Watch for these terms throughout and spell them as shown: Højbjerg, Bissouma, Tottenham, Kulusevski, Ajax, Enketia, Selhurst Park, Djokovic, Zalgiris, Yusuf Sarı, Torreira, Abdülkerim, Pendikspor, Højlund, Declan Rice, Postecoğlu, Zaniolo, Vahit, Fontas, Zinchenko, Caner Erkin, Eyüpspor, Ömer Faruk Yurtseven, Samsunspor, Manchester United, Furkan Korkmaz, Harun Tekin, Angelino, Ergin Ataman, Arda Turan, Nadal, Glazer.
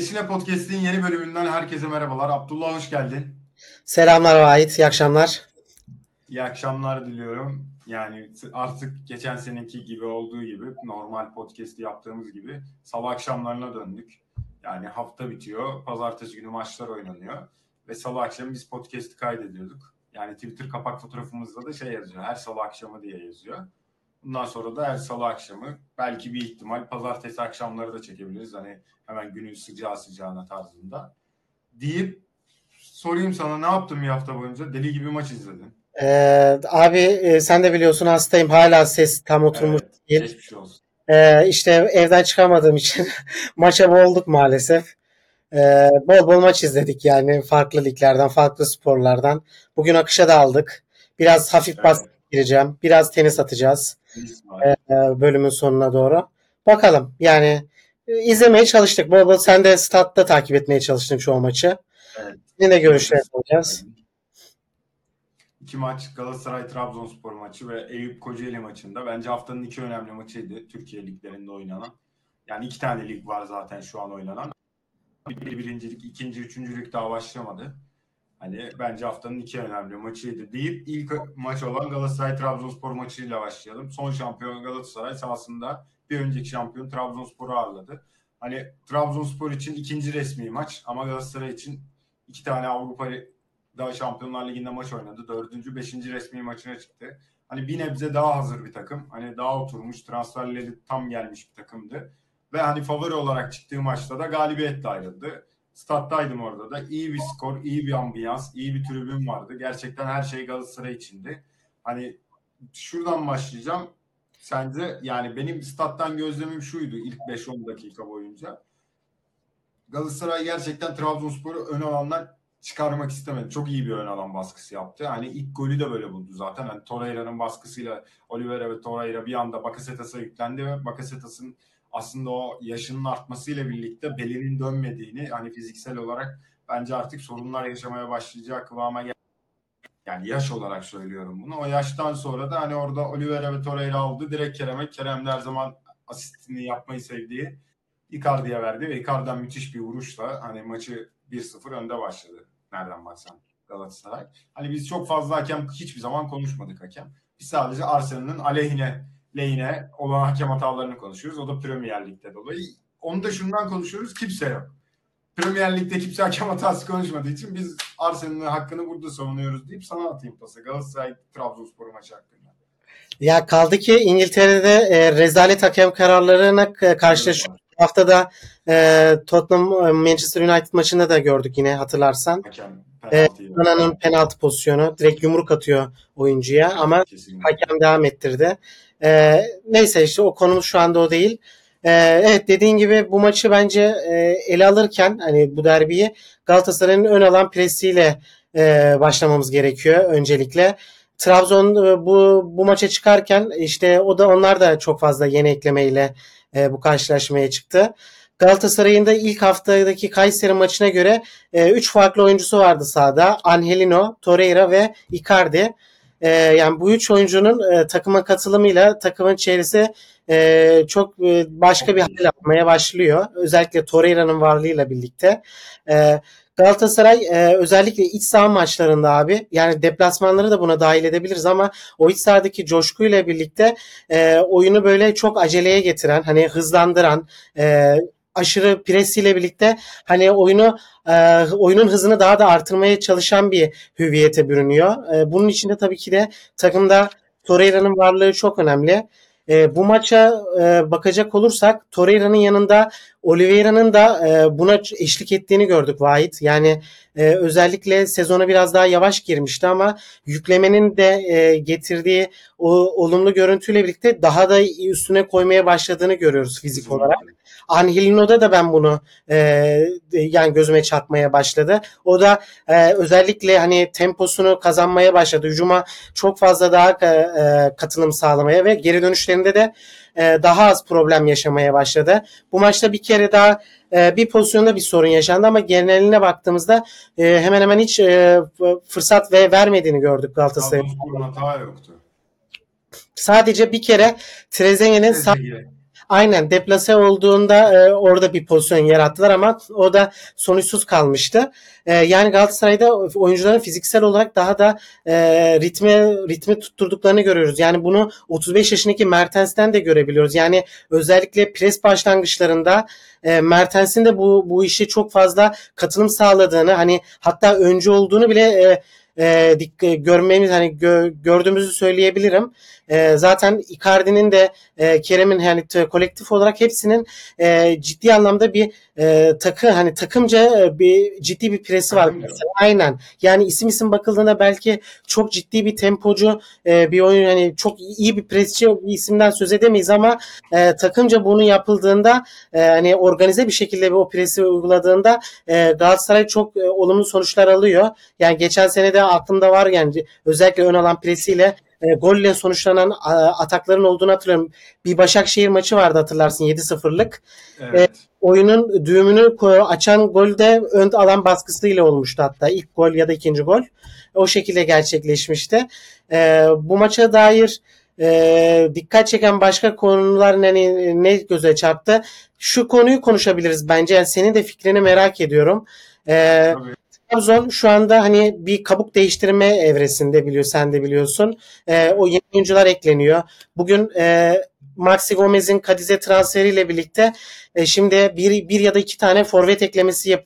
Gelişine Podcast'in yeni bölümünden herkese merhabalar. Abdullah hoş geldin. Selamlar Vahit, iyi akşamlar. İyi akşamlar diliyorum. Yani artık geçen seneki gibi olduğu gibi, normal podcast'i yaptığımız gibi sabah akşamlarına döndük. Yani hafta bitiyor, pazartesi günü maçlar oynanıyor ve salı akşamı biz podcast'i kaydediyorduk. Yani Twitter kapak fotoğrafımızda da şey yazıyor, her salı akşamı diye yazıyor. Bundan sonra da her salı akşamı, belki bir ihtimal pazartesi akşamları da çekebiliriz. Hani hemen günün sıcağı sıcağına tarzında. Deyip sorayım sana, ne yaptın bir hafta boyunca? Deli gibi maç izledin. Abi sen de biliyorsun hastayım. Hala ses tam oturmuş değil. Geçmiş şey olsun. İşte evden çıkamadığım için maça boğulduk maalesef. Bol bol maç izledik yani. Farklı liglerden, farklı sporlardan. Bugün akışa da aldık. Biraz hafif bas gireceğim. Biraz tenis atacağız. Bölümün sonuna doğru. Bakalım yani izlemeye çalıştık. Bu sen de statta takip etmeye çalıştın çoğu maçı. Evet. Yine görüşler yapacağız. İki maç, Galatasaray Trabzonspor maçı ve Eyüp Kocaeli maçında. Bence haftanın iki önemli maçıydı Türkiye liglerinde oynanan. Yani iki tane lig var zaten şu an oynanan. Birincilik, ikinci, üçüncülük daha başlamadı. Hani bence haftanın iki önemli maçıydı deyip ilk maç olan Galatasaray-Trabzonspor maçıyla başlayalım. Son şampiyon Galatasaray sahasında bir önceki şampiyon Trabzonspor'u ağırladı. Hani Trabzonspor için ikinci resmi maç ama Galatasaray için iki tane Avrupa'da Şampiyonlar Ligi'nde maç oynadı. Dördüncü, beşinci resmi maçına çıktı. Hani bir nebze daha hazır bir takım. Hani daha oturmuş, transferleri tam gelmiş bir takımdı. Ve hani favori olarak çıktığı maçta da galibiyetle ayrıldı. Stat'taydım orada da. İyi bir skor, iyi bir ambiyans, iyi bir tribün vardı. Gerçekten her şey Galatasaray içindi. Hani şuradan başlayacağım. Sence yani benim stat'tan gözlemim şuydu ilk 5-10 dakika boyunca. Galatasaray gerçekten Trabzonspor'u ön alanlar çıkarmak istemedi. Çok iyi bir ön alan baskısı yaptı. Hani ilk golü de böyle buldu zaten. Hani Torreira'nın baskısıyla Oliveira ve Torreira bir anda Bakasetas'a yüklendi ve Bakasetas'ın aslında o yaşının artmasıyla birlikte belinin dönmediğini, hani fiziksel olarak bence artık sorunlar yaşamaya başlayacağı kıvama geldi. Yani yaş olarak söylüyorum bunu. O yaştan sonra da hani orada Oliveira ve Torreira aldı. Direkt Kerem'e. Kerem de her zaman asistini yapmayı sevdiği Icardi'ye verdi ve Icardi'den müthiş bir vuruşla hani maçı 1-0 önde başladı. Nereden baksan Galatasaray. Hani biz çok fazla hakem hiçbir zaman konuşmadık hakem. Biz sadece Arsenal'ın lehine olan hakem hatalarını konuşuyoruz. O da Premier Lig'de dolayı. Onu da şundan konuşuyoruz. Kimse yok. Premier Lig'de kimse hakem hatası konuşmadığı için biz Arsenal'ın hakkını burada savunuyoruz deyip sana atayım pası. Galatasaray Trabzonspor maçı hakkında. Ya kaldı ki İngiltere'de rezalet hakem kararlarına karşılaşıyor. Evet. Bu hafta da Tottenham Manchester United maçında da gördük yine hatırlarsan. Hakem penaltı pozisyonu. Direkt yumruk atıyor oyuncuya ama kesinlikle. Hakem devam ettirdi. Neyse işte o konumuz şu anda o değil. Evet dediğin gibi bu maçı bence ele alırken hani bu derbiyi Galatasaray'ın ön alan presiyle başlamamız gerekiyor öncelikle. Trabzon bu maça çıkarken işte onlar da çok fazla yeni eklemeyle bu karşılaşmaya çıktı. Galatasaray'ın da ilk haftadaki Kayseri maçına göre 3 farklı oyuncusu vardı sahada. Angelino, Torreira ve Icardi. Yani bu üç oyuncunun takıma katılımıyla takımın çevresi çok başka bir hal almaya başlıyor. Özellikle Torreira'nın varlığıyla birlikte. Galatasaray özellikle iç saha maçlarında abi yani deplasmanları da buna dahil edebiliriz ama o iç sahadaki coşkuyla birlikte oyunu böyle çok aceleye getiren hani hızlandıran aşırı presiyle birlikte hani oyunun hızını daha da artırmaya çalışan bir hüviyete bürünüyor. Bunun içinde tabii ki de takımda Torreira'nın varlığı çok önemli. Bu maça bakacak olursak Torreira'nın yanında Oliveira'nın da buna eşlik ettiğini gördük Vahit. Yani özellikle sezona biraz daha yavaş girmişti ama yüklemenin de getirdiği o olumlu görüntüyle birlikte daha da üstüne koymaya başladığını görüyoruz fizik olarak. Angelino'da da ben bunu yani gözüme çarpmaya başladı. O da özellikle hani temposunu kazanmaya başladı. Hücuma çok fazla daha katılım sağlamaya ve geri dönüşlerinde de daha az problem yaşamaya başladı. Bu maçta bir kere daha bir pozisyonda bir sorun yaşandı ama geneline baktığımızda hemen hemen hiç fırsat vermediğini gördük Galatasaray'ın. Sadece bir kere Trezeguet'in Aynen, deplase olduğunda orada bir pozisyon yarattılar ama o da sonuçsuz kalmıştı. Yani Galatasaray'da oyuncuların fiziksel olarak daha da ritmi tutturduklarını görüyoruz. Yani bunu 35 yaşındaki Mertens'ten de görebiliyoruz. Yani özellikle pres başlangıçlarında Mertens'in de bu işe çok fazla katılım sağladığını, hani hatta öncü olduğunu bile görmemiz, hani gördüğümüzü söyleyebilirim. Zaten Icardi'nin de Kerem'in, hani kolektif olarak hepsinin ciddi anlamda bir takımca bir ciddi bir presi var. Aynen. Yani isim bakıldığında belki çok ciddi bir tempocu bir oyun, hani çok iyi bir presçi bir isimden söz edemeyiz ama takımca bunu yapıldığında, hani organize bir şekilde o presi uyguladığında Galatasaray çok olumlu sonuçlar alıyor. Yani geçen sene de aklımda var, yani özellikle ön alan presiyle golle sonuçlanan atakların olduğunu hatırlıyorum. Bir Başakşehir maçı vardı, hatırlarsın, 7-0'lık. Evet. Oyunun düğümünü açan gol de ön alan baskısıyla olmuştu hatta. İlk gol ya da ikinci gol. O şekilde gerçekleşmişti. Bu maça dair dikkat çeken başka konular ne göze çarptı? Şu konuyu konuşabiliriz bence. Yani senin de fikrini merak ediyorum. Tabii. Trabzon şu anda hani bir kabuk değiştirme evresinde, sen de biliyorsun. O yeni oyuncular ekleniyor. Bugün Maxi Gomez'in Kadiz'e transferiyle birlikte şimdi bir ya da iki tane forvet eklemesi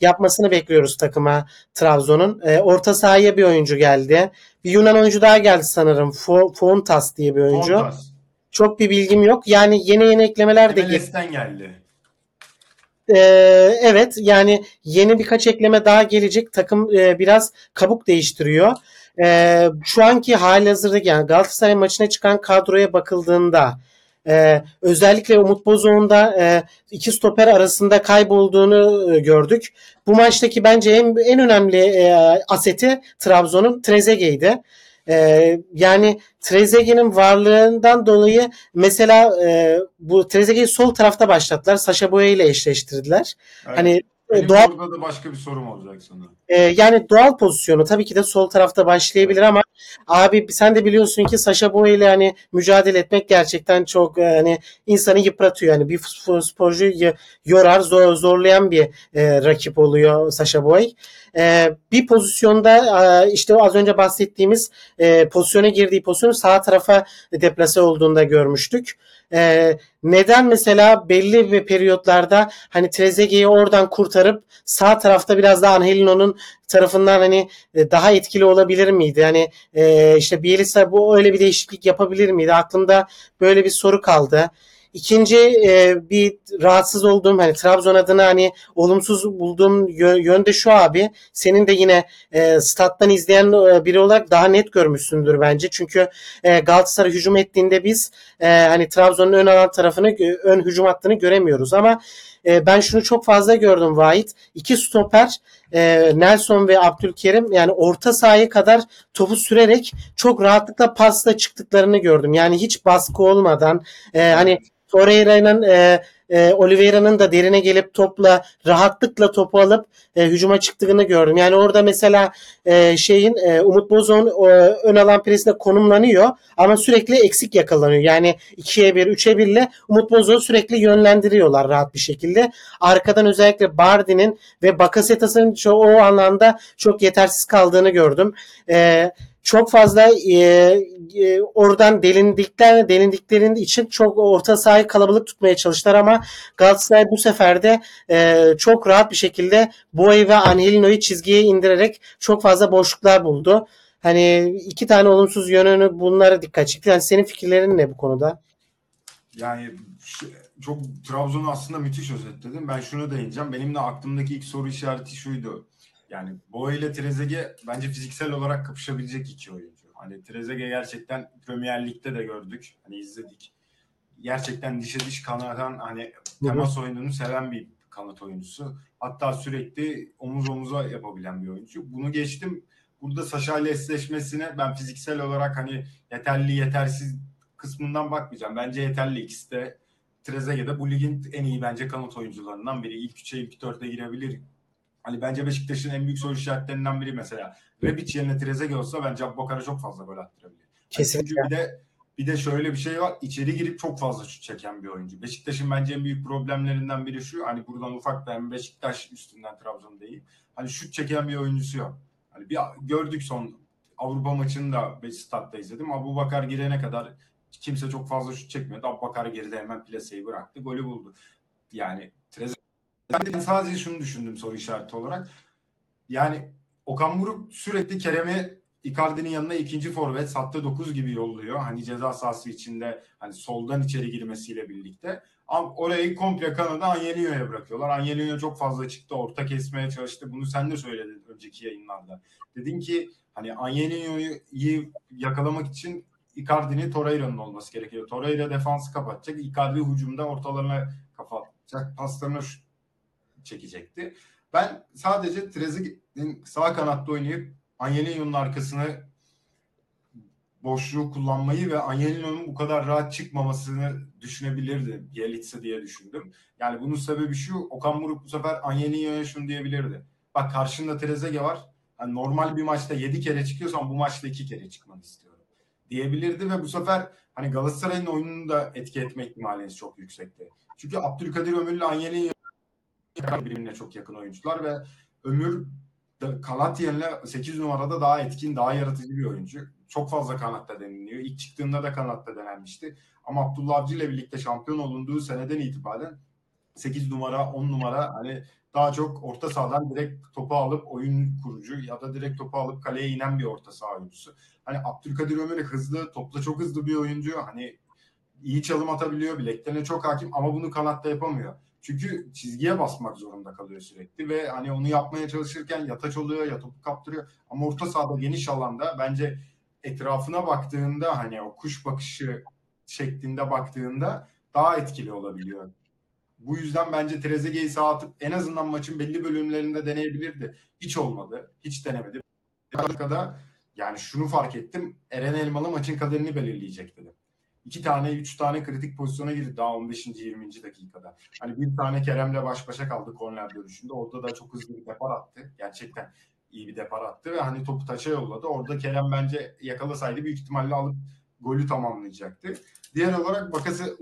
yapmasını bekliyoruz takıma Trabzon'un. Orta sahaya bir oyuncu geldi. Bir Yunan oyuncu daha geldi sanırım. Fontas diye bir oyuncu. Fontas. Çok bir bilgim yok. Yani yeni eklemeler de geldi. Evet, yani yeni birkaç ekleme daha gelecek. Takım biraz kabuk değiştiriyor. Şu anki halihazırda, yani Galatasaray maçına çıkan kadroya bakıldığında özellikle Umut Bozoğlu'nun da iki stoper arasında kaybolduğunu gördük. Bu maçtaki bence en önemli aseti Trabzon'un Trezeguet'ydi. Yani Trezeguet'in varlığından dolayı mesela bu Trezeguet'i sol tarafta başlattılar. Sasha Boey ile eşleştirdiler. Evet. Hani doğal, orada da başka bir sorum olacak sana. Yani doğal pozisyonu tabii ki de sol tarafta başlayabilir ama abi sen de biliyorsun ki Sasha Boey ile hani mücadele etmek gerçekten çok hani insanı yıpratıyor. Yani bir sporcuyu yorar, zorlayan bir rakip oluyor Sasha Boey. Bir pozisyonda işte az önce bahsettiğimiz pozisyona girdiği pozisyonu sağ tarafa deplase olduğunda görmüştük. Neden mesela belli bir periyotlarda hani Trezeguet'i oradan kurtarıp sağ tarafta biraz daha Angelino'nun tarafından hani daha etkili olabilir miydi? Hani işte Bielsa bu öyle bir değişiklik yapabilir miydi? Aklımda böyle bir soru kaldı. İkinci bir rahatsız olduğum, hani Trabzon adına hani olumsuz bulduğum yönde şu abi. Senin de yine stat'tan izleyen biri olarak daha net görmüşsündür bence. Çünkü Galatasaray hücum ettiğinde biz hani Trabzon'un ön alan tarafını, ön hücum hattını göremiyoruz ama ben şunu çok fazla gördüm Vahit. İki stoper Nelson ve Abdülkerim yani orta sahaya kadar topu sürerek çok rahatlıkla pasla çıktıklarını gördüm. Yani hiç baskı olmadan hani Torreira'nın Oliveira'nın da derine gelip rahatlıkla topu alıp hücuma çıktığını gördüm. Yani orada mesela Umut Bozoğlu'nun ön alan presinde konumlanıyor ama sürekli eksik yakalanıyor. Yani 2'ye 1, 3'e 1 ile Umut Bozoğlu'nu sürekli yönlendiriyorlar rahat bir şekilde. Arkadan özellikle Bardi'nin ve Bakasetas'ın o anlamda çok yetersiz kaldığını gördüm. Çok fazla oradan delindiklerin için çok orta sahayı kalabalık tutmaya çalıştılar ama Galatasaray bu sefer de çok rahat bir şekilde Boey ve Angelino'yu çizgiye indirerek çok fazla boşluklar buldu. Hani iki tane olumsuz yönünü bunlara dikkat çekti. Yani senin fikirlerin ne bu konuda? Yani çok Trabzon'u aslında müthiş özetledim. Ben şunu değineceğim. Benim de aklımdaki ilk soru işareti şuydu. Yani Boey ile Trezeguet bence fiziksel olarak kapışabilecek iki oyuncu. Hani Trezeguet gerçekten Premier Lig'de de gördük. Hani izledik. Gerçekten dişe diş kanatan, hani temas oyununu seven bir kanat oyuncusu. Hatta sürekli omuz omuza yapabilen bir oyuncu. Bunu geçtim. Burada Sasha ile eşleşmesine ben fiziksel olarak hani yeterli yetersiz kısmından bakmayacağım. Bence yeterli, ikisi de. Trezeguet de bu ligin en iyi bence kanat oyuncularından biri. İlk 3'e ilk 4'e girebilir. Hani bence Beşiktaş'ın en büyük soru işaretlerinden biri mesela. Rebic yerine Trezeguet olsa bence Abbakar'a çok fazla gol attırabilir. Kesinlikle. Çünkü bir de Bir de şöyle bir şey var. İçeri girip çok fazla şut çeken bir oyuncu. Beşiktaş'ın bence en büyük problemlerinden biri şu. Hani buradan ufak ben Beşiktaş üstünden Trabzon değil. Hani şut çeken bir oyuncusu yok. Hani bir gördük son Avrupa maçını da Beşiktaş'ta izledim. Abubakar girene kadar kimse çok fazla şut çekmiyordu. Abubakar geride hemen plaseyi bıraktı. Golü buldu. Yani ben sadece şunu düşündüm soru işareti olarak. Yani Okan Buruk sürekli Kerem'i Icardi'nin yanına ikinci forvet sattı 9 gibi yolluyor. Hani ceza sahası içinde hani soldan içeri girmesiyle birlikte. Ama orayı komple kanada Angelino'ya bırakıyorlar. Angelino çok fazla çıktı. Orta kesmeye çalıştı. Bunu sen de söyledin önceki yayınlarda. Dedin ki hani Angelino'yu yakalamak için Icardi'nin Torreira'nın olması gerekiyor. Torreira defansı kapatacak. Icardi hücumda ortalarına kafa atacak. Paslarına çekecekti. Ben sadece Trezeguet'in sağ kanatta oynayıp Angelino'nun arkasını boşluğu kullanmayı ve Angelino'nun bu kadar rahat çıkmamasını düşünebilirdi Bielitsa diye düşündüm. Yani bunun sebebi şu, Okan Buruk bu sefer Angelino'ya şunu diyebilirdi. Bak karşında Trezeguet var. Yani normal bir maçta 7 kere çıkıyorsan bu maçta 2 kere çıkmanı istiyorum diyebilirdi ve bu sefer hani Galatasaray'ın oyununu da etki etme ihtimaliniz çok yüksekti. Çünkü Abdülkadir Ömür'le Angelino birbirine çok yakın oyuncular ve Ömür Kalatyen'le 8 numarada daha etkin, daha yaratıcı bir oyuncu. Çok fazla kanatta deniliyor. İlk çıktığında da kanatta denenmişti. Ama Abdullah Avcı ile birlikte şampiyon olunduğu seneden itibaren 8 numara, 10 numara hani daha çok orta sahadan direkt topu alıp oyun kurucu ya da direkt topu alıp kaleye inen bir orta saha oyuncusu. Hani Abdülkadir Ömür hızlı, topla çok hızlı bir oyuncu. Hani iyi çalım atabiliyor, bileklerine çok hakim ama bunu kanatta yapamıyor. Çünkü çizgiye basmak zorunda kalıyor sürekli ve hani onu yapmaya çalışırken yataç oluyor, ya topu kaptırıyor. Ama orta sahada geniş alanda bence etrafına baktığında hani o kuş bakışı şeklinde baktığında daha etkili olabiliyor. Bu yüzden bence Trezeguet'i sağa atıp en azından maçın belli bölümlerinde deneyebilirdi. Hiç olmadı, hiç denemedi. Yani şunu fark ettim, Eren Elmalı maçın kaderini belirleyecek dedim. 2 tane 3 tane kritik pozisyona girdi daha 15. 20. dakikada. Hani bir tane Kerem'le baş başa kaldı korner dönüşünde. Orada da çok hızlı bir depar attı. Gerçekten iyi bir depar attı ve hani topu taça yolladı. Orada Kerem bence yakalasaydı büyük ihtimalle alıp golü tamamlayacaktı. Diğer olarak bakası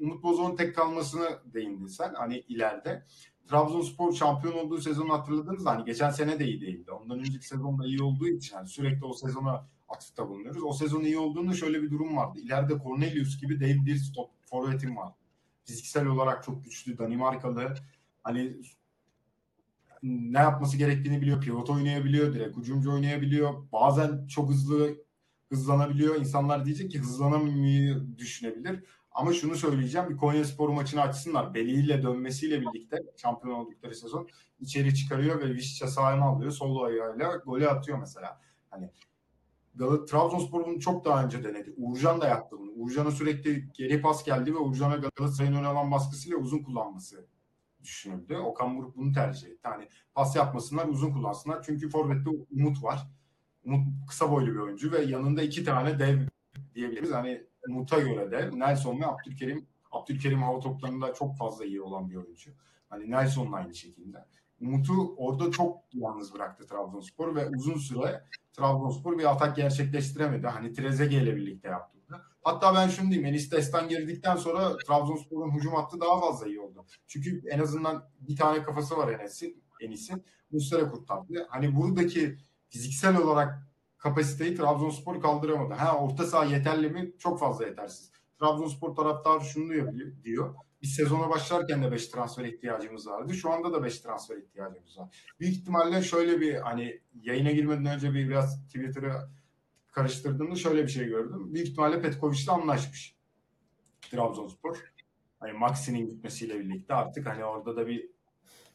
Umut Bozok'un tek kalmasını değindin sen. Hani ileride Trabzonspor şampiyon olduğu sezonu hatırladınız. Hani geçen sene de iyi değildi. Ondan önceki sezonda iyi olduğu için yani sürekli o sezona atıfta bulunuyoruz. O sezon iyi olduğunda şöyle bir durum vardı. İleride Cornelius gibi dev bir stop forvetim vardı. Fiziksel olarak çok güçlü, Danimarkalı. Hani ne yapması gerektiğini biliyor. Pivot oynayabiliyor, direkt hücumcu oynayabiliyor. Bazen çok hızlanabiliyor. İnsanlar diyecek ki hızlanamıyor düşünebilir. Ama şunu söyleyeceğim. Bir Kocaelispor maçını açsınlar. Beliyle dönmesiyle birlikte şampiyon oldukları sezon içeri çıkarıyor ve Vişça sahne alıyor. Sol ayağıyla golü atıyor mesela. Hani Trabzonspor bunu çok daha önce denedi. Uğurcan da yaptı bunu. Uğurcan'a sürekli geri pas geldi ve Uğurcan'a Galatasaray'ın ön alan baskısıyla uzun kullanması düşünüldü. Okan Buruk bunu tercih etti. Hani pas yapmasınlar, uzun kullansınlar. Çünkü forvette Umut var. Umut kısa boylu bir oyuncu ve yanında 2 tane dev diyebiliriz. Hani Umut'a göre de Nelson ve Abdülkerim. Abdülkerim hava toplarında çok fazla iyi olan bir oyuncu. Hani Nelson aynı şekilde. Umut'u orada çok yalnız bıraktı Trabzonspor ve uzun süre Trabzonspor bir atak gerçekleştiremedi. Hani Trezeguet ile birlikte yaptı. Hatta ben şunu diyeyim, Enis Destan girdikten sonra Trabzonspor'un hücum hattı daha fazla iyi oldu. Çünkü en azından bir tane kafası var Enis'in. Muslera kurtardı. Hani buradaki fiziksel olarak kapasiteyi Trabzonspor kaldıramadı. Orta saha yeterli mi? Çok fazla yetersiz. Trabzonspor taraftarı şunu diyor. Biz sezona başlarken de 5 transfer ihtiyacımız vardı. Şu anda da 5 transfer ihtiyacımız var. Büyük ihtimalle şöyle bir hani yayına girmeden önce biraz Twitter'ı karıştırdığımda şöyle bir şey gördüm. Büyük ihtimalle Petkovic'le anlaşmış Trabzonspor. Hani Maxi'nin gitmesiyle birlikte artık hani orada da bir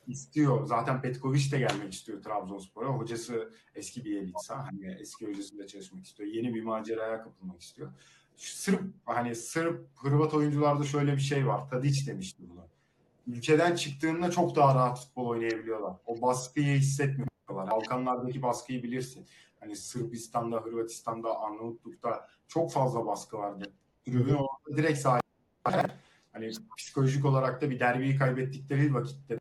istiyor. Zaten Petkovic de gelmek istiyor Trabzonspor'a. Hocası eski bir Bielitsa. Hani eski hocasıyla çalışmak istiyor. Yeni bir maceraya kapılmak istiyor. Hırvat oyuncularda şöyle bir şey var. Tadiç demişti bunu. Ülkeden çıktığında çok daha rahat futbol oynayabiliyorlar. O baskıyı hissetmiyorlar. Balkanlardaki baskıyı bilirsin. Hani Sırbistan'da, Hırvatistan'da, Arnavutluk'ta çok fazla baskı vardı. Tribün orada direkt sahip. Hani psikolojik olarak da bir derbiyi kaybettikleri vakitte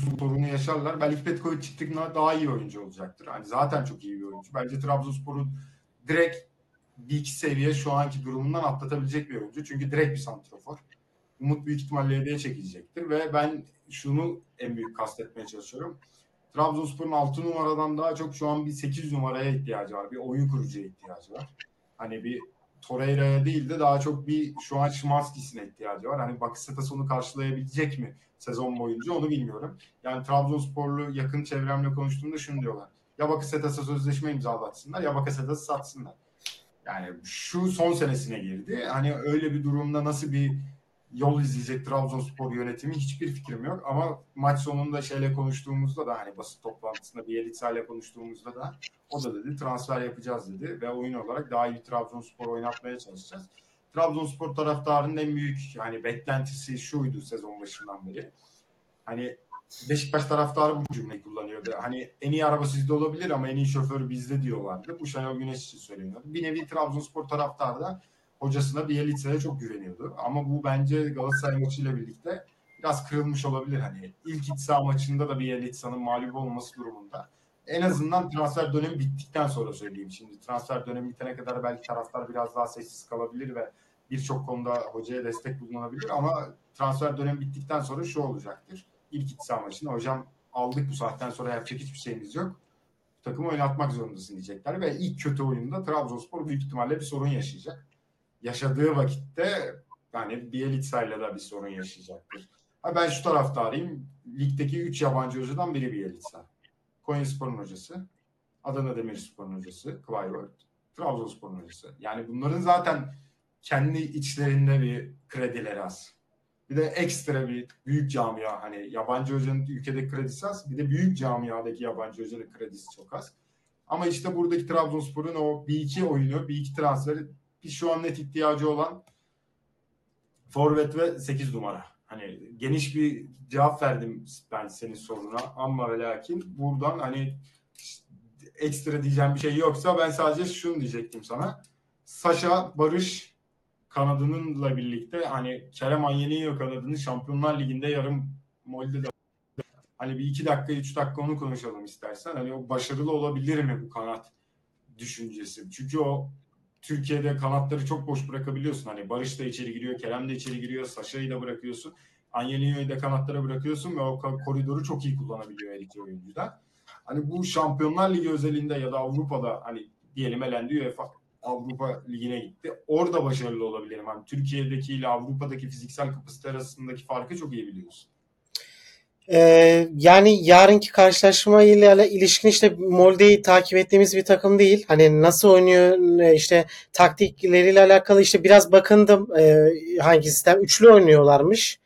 bu sorunu yaşarlar. Belki Petkovic çıktığında daha iyi oyuncu olacaktır. Hani zaten çok iyi bir oyuncu. Bence Trabzonspor'un direkt bir iki seviye şu anki durumundan atlatabilecek bir oyuncu. Çünkü direkt bir santrafor. Umut büyük ihtimalle hedeye çekilecektir ve ben şunu en büyük kastetmeye çalışıyorum. Trabzonspor'un 6 numaradan daha çok şu an bir 8 numaraya ihtiyacı var. Bir oyun kurucuya ihtiyacı var. Hani bir Torreira'ya değil de daha çok bir şu an Şimanski'sine ihtiyacı var. Hani Bakasetas onu karşılayabilecek mi sezon boyunca onu bilmiyorum. Yani Trabzonsporlu yakın çevremle konuştuğumda şunu diyorlar. Ya Bakasetas'a sözleşme imzalatsınlar ya Bakasetas'ı satsınlar. Yani şu son senesine girdi. Hani öyle bir durumda nasıl bir yol izleyecek Trabzonspor yönetimi hiçbir fikrim yok. Ama maç sonunda şeyle konuştuğumuzda da hani basın toplantısında Bielsa'yla konuştuğumuzda da o da dedi transfer yapacağız dedi ve oyun olarak daha iyi Trabzonspor oynatmaya çalışacağız. Trabzonspor taraftarının en büyük hani beklentisi şuydu sezon başından beri. Hani Beşiktaş taraftarı bu cümleyi kullanıyordu. Hani en iyi araba sizde olabilir ama en iyi şoför bizde diyorlardı. Bu Şenol Güneş için söyleniyordu. Bir nevi Trabzonspor taraftarı da hocasına Bielsa'ya çok güveniyordu. Ama bu bence Galatasaray maçıyla birlikte biraz kırılmış olabilir. Hani ilk iç saha maçında da Bielsa'nın mağlup olması durumunda. En azından transfer dönemi bittikten sonra söyleyeyim şimdi. Transfer dönemi bitene kadar belki taraftar biraz daha sessiz kalabilir ve birçok konuda hocaya destek bulunabilir. Ama transfer dönemi bittikten sonra şu olacaktır. İlk iç saha maçında hocam aldık bu saatten sonra yapacak hiçbir şeyimiz yok. Takımı oynatmak zorundasın diyecekler ve ilk kötü oyunda Trabzonspor büyük ihtimalle bir sorun yaşayacak. Yaşadığı vakitte yani Bielsa'yla da bir sorun yaşayacaktır. Ha ben şu taraftarıyım. Ligdeki 3 yabancı hocadan biri Bielsa. Kocaelispor'un hocası, Adana Demirspor'un hocası, Kvayrol, Trabzonspor'un hocası. Yani bunların zaten kendi içlerinde bir kredileri az. Bir de ekstra bir büyük camia hani yabancı hocanın ülkedeki kredisi az. Bir de büyük camiadaki yabancı hocanın kredisi çok az. Ama işte buradaki Trabzonspor'un o bir iki oyunu, bir iki transferi şu an net ihtiyacı olan forvet ve 8 numara. Hani geniş bir cevap verdim ben senin soruna ama ve lakin buradan hani ekstra diyeceğim bir şey yoksa ben sadece şunu diyecektim sana. Sasha Barış kanadınınla birlikte hani Kerem Angelino kanadını Şampiyonlar Ligi'nde yarım molde de hani bir 2 dakika 3 dakika onu konuşalım istersen. Hani o başarılı olabilir mi bu kanat düşüncesi? Çünkü o Türkiye'de kanatları çok boş bırakabiliyorsun. Hani Barış da içeri giriyor, Kerem de içeri giriyor, Sasha'yı da bırakıyorsun. Angelino'yu da kanatlara bırakıyorsun ve o koridoru çok iyi kullanabiliyor her iki oyuncuda. Hani bu Şampiyonlar Ligi özelinde ya da Avrupa'da hani diyelim elendi UEFA Avrupa Ligi'ne gitti. Orada başarılı olabilirim. Hani Türkiye'deki ile Avrupa'daki fiziksel kapasite arasındaki farkı çok iyi biliyorsun. Yani yarınki karşılaşmayla ilişkin işte Molde'yi takip ettiğimiz bir takım değil. Hani nasıl oynuyor işte taktikleriyle alakalı işte biraz bakındım hangi sistem üçlü oynuyorlarmış.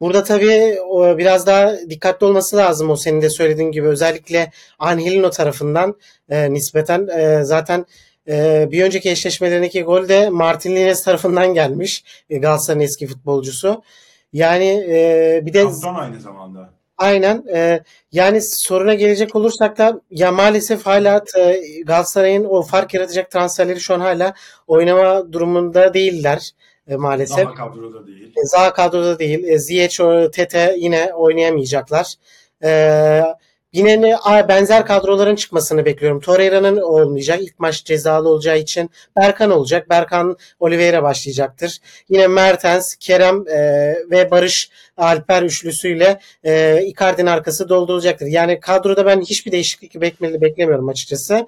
Burada tabii biraz daha dikkatli olması lazım o senin de söylediğin gibi özellikle Angelino tarafından nispeten zaten bir önceki eşleşmelerindeki gol de Martinez tarafından gelmiş Galatasaray'ın eski futbolcusu. Yani bir de kaptan aynı zamanda. Aynen. Yani soruna gelecek olursak da ya maalesef hala Galatasaray'ın o fark yaratacak transferleri şu an hala oynama durumunda değiller maalesef. Zaha kadroda değil. Ziyech, Tete yine oynayamayacaklar. Yine benzer kadroların çıkmasını bekliyorum. Torreira'nın olmayacak. İlk maç cezalı olacağı için Berkan olacak. Berkan Oliveira başlayacaktır. Yine Mertens, Kerem ve Barış Alper üçlüsüyle Icardi'nin arkası doldurulacaktır. Yani kadroda ben hiçbir değişiklik beklemiyorum açıkçası.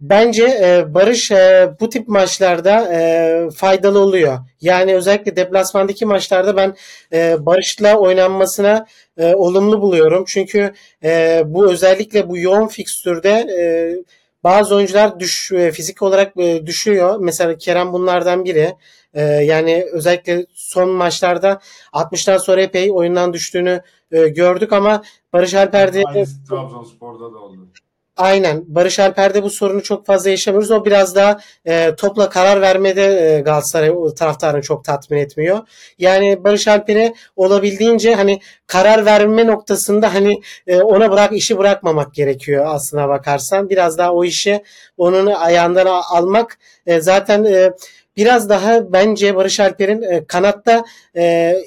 Bence Barış bu tip maçlarda faydalı oluyor. Yani özellikle deplasmandaki maçlarda ben Barış'la oynanmasına olumlu buluyorum. Çünkü bu özellikle bu yoğun fikstürde bazı oyuncular fizik olarak düşüyor. Mesela Kerem bunlardan biri. Yani özellikle son maçlarda 60'tan sonra epey oyundan düştüğünü gördük ama Barış Alper'de... Aynısı Trabzonspor'da da oldu. Aynen. Barış Alper'de bu sorunu çok fazla yaşamıyoruz. O biraz daha topla karar vermede Galatasaray taraftarını çok tatmin etmiyor. Yani Barış Alper'e olabildiğince hani karar verme noktasında hani ona işi bırakmamak gerekiyor aslına bakarsan. Biraz daha o işi onun ayağından almak zaten biraz daha bence Barış Alper'in kanatta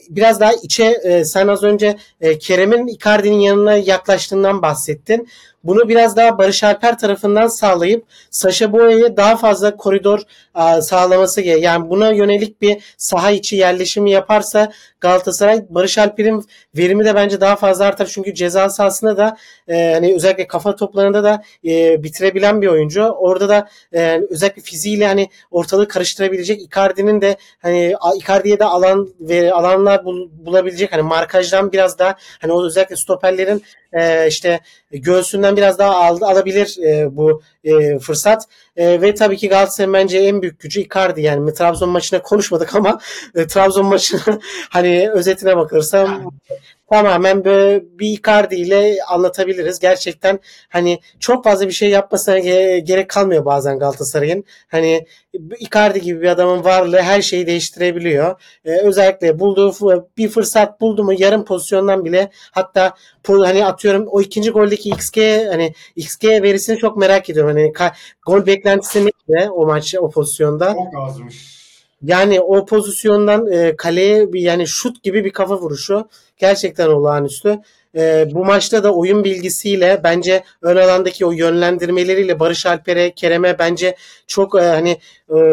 biraz daha içe sen az önce Kerem'in Icardi'nin yanına yaklaştığından bahsettin. Bunu biraz daha Barış Alper tarafından sağlayıp Sasha Boey'e daha fazla koridor sağlaması gerekiyor. Yani buna yönelik bir saha içi yerleşimi yaparsa Galatasaray, Barış Alper'in verimi de bence daha fazla artar. Çünkü ceza sahasında da hani özellikle kafa toplarında da bitirebilen bir oyuncu. Orada da özellikle fiziğiyle hani ortalığı karıştırabilecek, Icardi'nin de hani Icardi'ye de alanlar bulabilecek, hani markajdan biraz daha hani o özellikle stoperlerin işte göğsünden biraz daha alabilir bu fırsat. Ve tabii ki Galatasaray'ın bence en büyük gücü Icardi. Yani Trabzon maçına konuşmadık ama Trabzon maçının hani özetine bakırsam tamamen böyle bir Icardi ile anlatabiliriz. Gerçekten hani çok fazla bir şey yapmasına gerek kalmıyor bazen Galatasaray'ın. Hani Icardi gibi bir adamın varlığı her şeyi değiştirebiliyor. Özellikle bulduğu bir fırsat buldu mu yarım pozisyondan bile, hatta hani atıyorum o ikinci goldeki XG verisini çok merak ediyorum. Hani gol beklentisi neydi o maçta, o pozisyonda? Çok azmış. Yani o pozisyondan kaleye bir yani şut gibi bir kafa vuruşu gerçekten olağanüstü. Bu maçta da oyun bilgisiyle bence ön alandaki o yönlendirmeleriyle Barış Alper'e, Kerem'e bence çok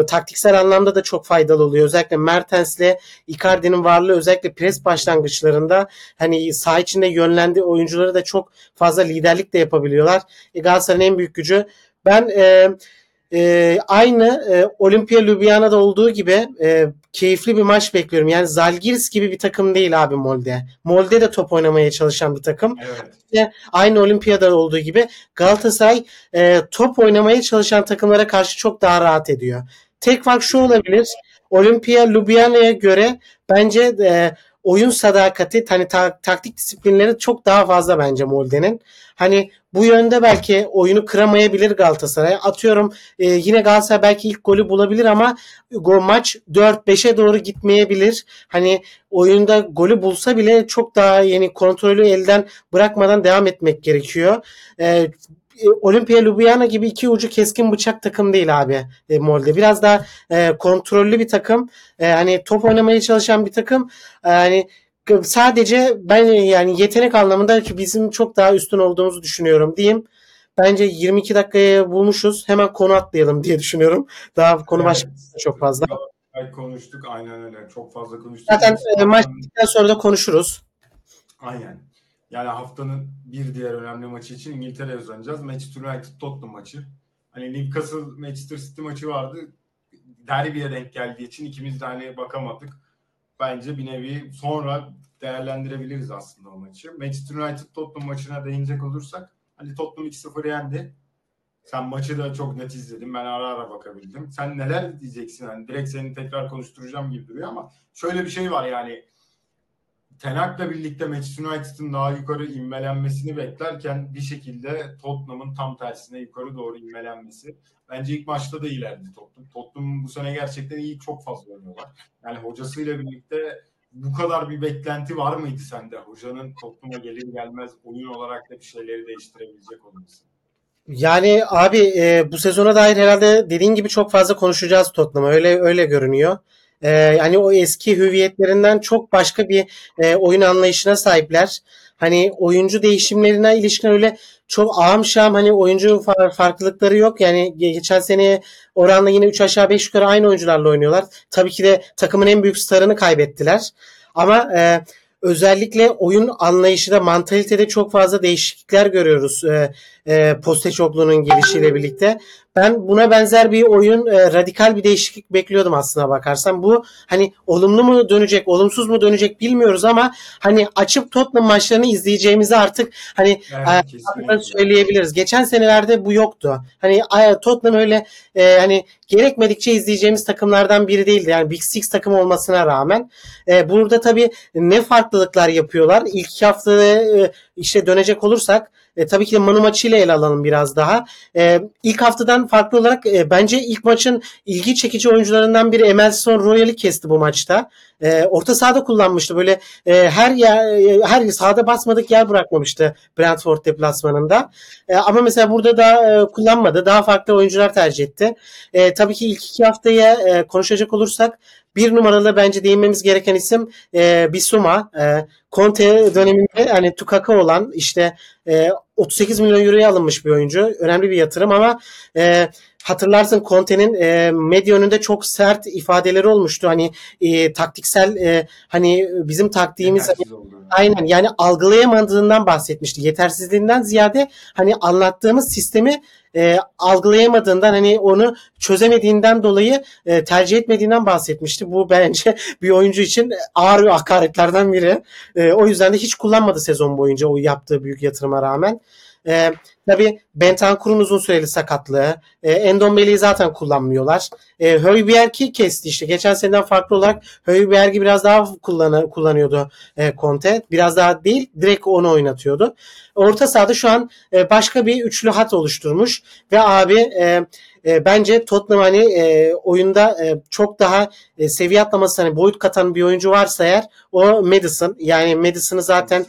taktiksel anlamda da çok faydalı oluyor. Özellikle Mertens'le Icardi'nin varlığı özellikle pres başlangıçlarında hani saha içinde yönlendiği oyuncuları da çok fazla liderlik de yapabiliyorlar. Galatasaray'ın en büyük gücü. Ben aynı Olimpia Ljubljana'da olduğu gibi keyifli bir maç bekliyorum. Yani Zalgiris gibi bir takım değil abi Molde. Molde de top oynamaya çalışan bir takım. Evet. İşte aynı Olimpiyada olduğu gibi Galatasaray top oynamaya çalışan takımlara karşı çok daha rahat ediyor. Tek fark şu olabilir. Olimpia Ljubljana'ya göre bence oyun sadakati, hani taktik disiplinleri çok daha fazla bence Molde'nin. Hani bu yönde belki oyunu kıramayabilir Galatasaray. Atıyorum yine Galatasaray belki ilk golü bulabilir ama maç 4-5'e doğru gitmeyebilir. Hani oyunda golü bulsa bile çok daha yeni kontrolü elden bırakmadan devam etmek gerekiyor. Olimpia Ljubljana gibi iki ucu keskin bıçak takım değil abi Molde. Biraz daha kontrollü bir takım. Hani top oynamaya çalışan bir takım. Hani sadece ben yani yetenek anlamında ki bizim çok daha üstün olduğumuzu düşünüyorum diyeyim. Bence 22 dakikayı bulmuşuz. Hemen konu atlayalım diye düşünüyorum. Daha konu başka çok fazla. Konuştuk aynen öyle. Çok fazla konuştuk. Zaten maç bittikten sonra da konuşuruz. Aynen. Yani haftanın bir diğer önemli maçı için İngiltere'ye uzanacağız. Manchester United Tottenham maçı. Hani Newcastle Manchester City maçı vardı. Derbiye denk geldiği için ikimiz de hani bakamadık. Bence bir nevi sonra değerlendirebiliriz aslında o maçı. Manchester United Tottenham maçına değinecek olursak hani Tottenham 2-0 yendi. Sen maçı da çok net izledin. Ben ara ara bakabildim. Sen neler diyeceksin? Hani direkt seni tekrar konuşturacağım gibi duruyor ama şöyle bir şey var yani. Ten Hag'la birlikte Manchester United'ın daha yukarı inmelenmesini beklerken bir şekilde Tottenham'ın tam tersine yukarı doğru inmelenmesi. Bence ilk maçta da ilerledi Tottenham. Tottenham bu sene gerçekten iyi, çok fazla oynuyorlar. Yani hocasıyla birlikte bu kadar bir beklenti var mıydı sende? Hocanın Tottenham'a gelir gelmez oyun olarak da bir şeyleri değiştirebilecek olması. Yani abi bu sezona dair herhalde dediğin gibi çok fazla konuşacağız Tottenham'a. Öyle görünüyor. Hani o eski hüviyetlerinden çok başka bir oyun anlayışına sahipler. Hani oyuncu değişimlerine ilişkin öyle çok ağam şam hani oyuncu farklılıkları yok. Yani geçen sene oranla yine 3 aşağı 5 yukarı aynı oyuncularla oynuyorlar. Tabii ki de takımın en büyük starını kaybettiler. Ama özellikle oyun anlayışı da mantalitede çok fazla değişiklikler görüyoruz Postecoğlu'nun gelişiyle birlikte. Ben buna benzer bir oyun, radikal bir değişiklik bekliyordum aslına bakarsan. Bu hani olumlu mu dönecek, olumsuz mu dönecek bilmiyoruz ama hani açıp Tottenham maçlarını izleyeceğimizi artık hani evet, söyleyebiliriz. Geçen senelerde bu yoktu. Hani Tottenham öyle hani gerekmedikçe izleyeceğimiz takımlardan biri değildi. Yani Big Six takımı olmasına rağmen. Burada tabii ne farklılıklar yapıyorlar. İlk iki haftada işte dönecek olursak tabii ki de Manu maçıyla ele alalım biraz daha. İlk haftadan farklı olarak bence ilk maçın ilgi çekici oyuncularından biri Emerson Royal'i kesti bu maçta. Orta sahada kullanmıştı. Böyle her sahada basmadık yer bırakmamıştı Brentford deplasmanında. Ama mesela burada da kullanmadı. Daha farklı oyuncular tercih etti. Tabii ki ilk iki haftaya konuşacak olursak 1 numaralı bence değinmemiz gereken isim Bissouma. Conte döneminde hani tukaka olan işte 38 milyon euroya alınmış bir oyuncu. Önemli bir yatırım ama hatırlarsın Conte'nin medya önünde çok sert ifadeleri olmuştu. Hani taktiksel hani bizim taktiğimiz aynen yani algılayamadığından bahsetmişti. Yetersizliğinden ziyade hani anlattığımız sistemi algılayamadığından hani onu çözemediğinden dolayı tercih etmediğinden bahsetmişti. Bu bence bir oyuncu için ağır hakaretlerden biri. O yüzden de hiç kullanmadı sezon boyunca o yaptığı büyük yatırıma rağmen. Tabii Bentancur'un uzun süreli sakatlığı, Endombele'yi zaten kullanmıyorlar. Højbjerg'i kesti işte. Geçen seneden farklı olarak Højbjerg'i biraz daha kullanıyordu Conte. Biraz daha değil, direkt onu oynatıyordu. Orta sahada şu an başka bir üçlü hat oluşturmuş ve abi bence Tottenham hani oyunda çok daha seviye atlaması hani boyut katan bir oyuncu varsa eğer o Madison. Yani Madison'ı zaten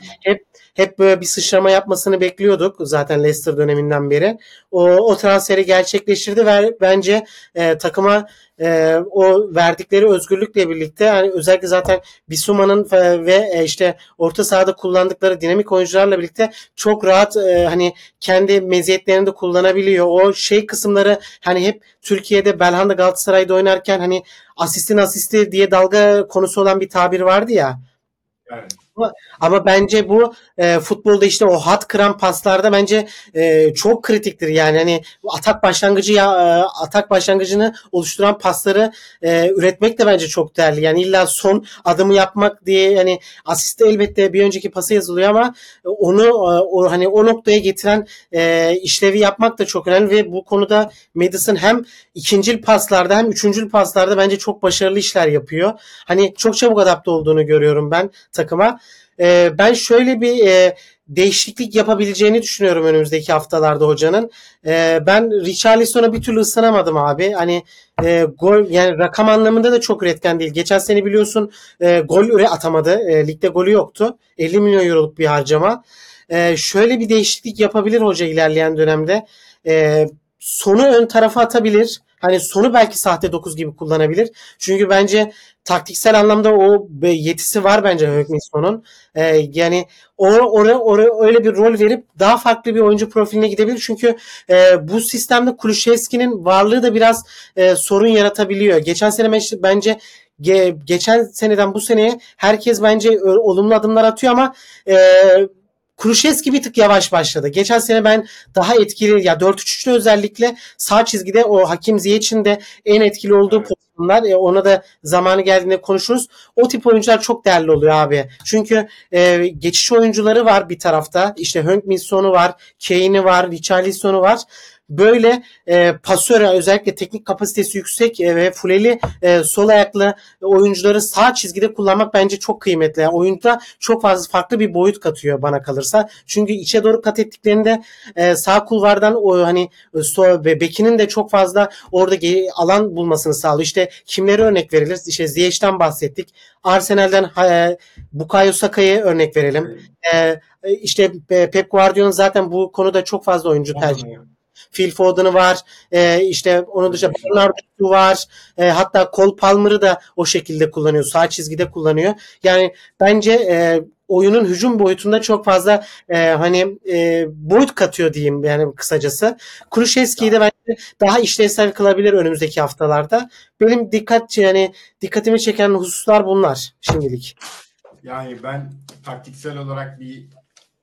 hep böyle bir sıçrama yapmasını bekliyorduk zaten Leicester döneminden beri. O transferi gerçekleştirdi ve bence takıma o verdikleri özgürlükle birlikte yani özellikle zaten Bissouma'nın ve işte orta sahada kullandıkları dinamik oyuncularla birlikte çok rahat hani kendi meziyetlerini de kullanabiliyor. O şey kısımları hani hep Türkiye'de Belhanda Galatasaray'da oynarken hani asistin asisti diye dalga konusu olan bir tabir vardı ya. Evet. Ama bence bu futbolda işte o hat kıran paslarda bence çok kritiktir. Yani hani atak başlangıcını oluşturan pasları üretmek de bence çok değerli. Yani illa son adımı yapmak diye yani asist elbette bir önceki pasa yazılıyor ama onu hani o noktaya getiren işlevi yapmak da çok önemli ve bu konuda Madison hem ikincil paslarda hem üçüncül paslarda bence çok başarılı işler yapıyor. Hani çok çabuk adapte olduğunu görüyorum ben takıma. Ben şöyle bir değişiklik yapabileceğini düşünüyorum önümüzdeki haftalarda hocanın. Ben Richarlison'a bir türlü ısınamadım abi. Hani gol yani rakam anlamında da çok üretken değil. Geçen sene biliyorsun gol atamadı. Ligde golü yoktu. 50 milyon euroluk bir harcama. Şöyle bir değişiklik yapabilir hoca ilerleyen dönemde. Sonu ön tarafa atabilir. Hani sonu belki sahte 9 gibi kullanabilir. Çünkü bence taktiksel anlamda o yetisi var bence Hökminson'un. Yani oraya öyle bir rol verip daha farklı bir oyuncu profiline gidebilir. Çünkü bu sistemde Kulusevski'nin varlığı da biraz sorun yaratabiliyor. Geçen sene bence geçen seneden bu seneye herkes bence olumlu adımlar atıyor ama Kulusevski bir tık yavaş başladı. Geçen sene ben daha etkili ya 4-3-3'te özellikle sağ çizgide o Hakim Ziyech'in de en etkili olduğu pozisyonlar. Ona da zamanı geldiğinde konuşuruz. O tip oyuncular çok değerli oluyor abi. Çünkü geçiş oyuncuları var bir tarafta. İşte Hökminson'u var, Kane'i var, Richarlison'u var. Böyle pasör özellikle teknik kapasitesi yüksek ve fuleli sol ayaklı oyuncuları sağ çizgide kullanmak bence çok kıymetli. Yani oyunda çok fazla farklı bir boyut katıyor bana kalırsa. Çünkü içe doğru kat ettiklerinde sağ kulvardan o hani bekinin de çok fazla orada alan bulmasını sağlıyor. İşte kimlere örnek verilir? İşte Ziyech'ten bahsettik. Arsenal'den Bukayo Saka'ya örnek verelim. İşte Pep Guardiola'nın zaten bu konuda çok fazla oyuncu tercih ediyor. Phil Foden'ı var, işte onun dışında Bernardo'yu var, hatta Cole Palmer'ı da o şekilde kullanıyor, sağ çizgide kullanıyor. Yani bence oyunun hücum boyutunda çok fazla hani boyut katıyor diyeyim yani kısacası. Kulusevski'yi de bence daha işlevsel kılabilir önümüzdeki haftalarda. Benim dikkatimi çeken hususlar bunlar şimdilik. Yani ben taktiksel olarak bir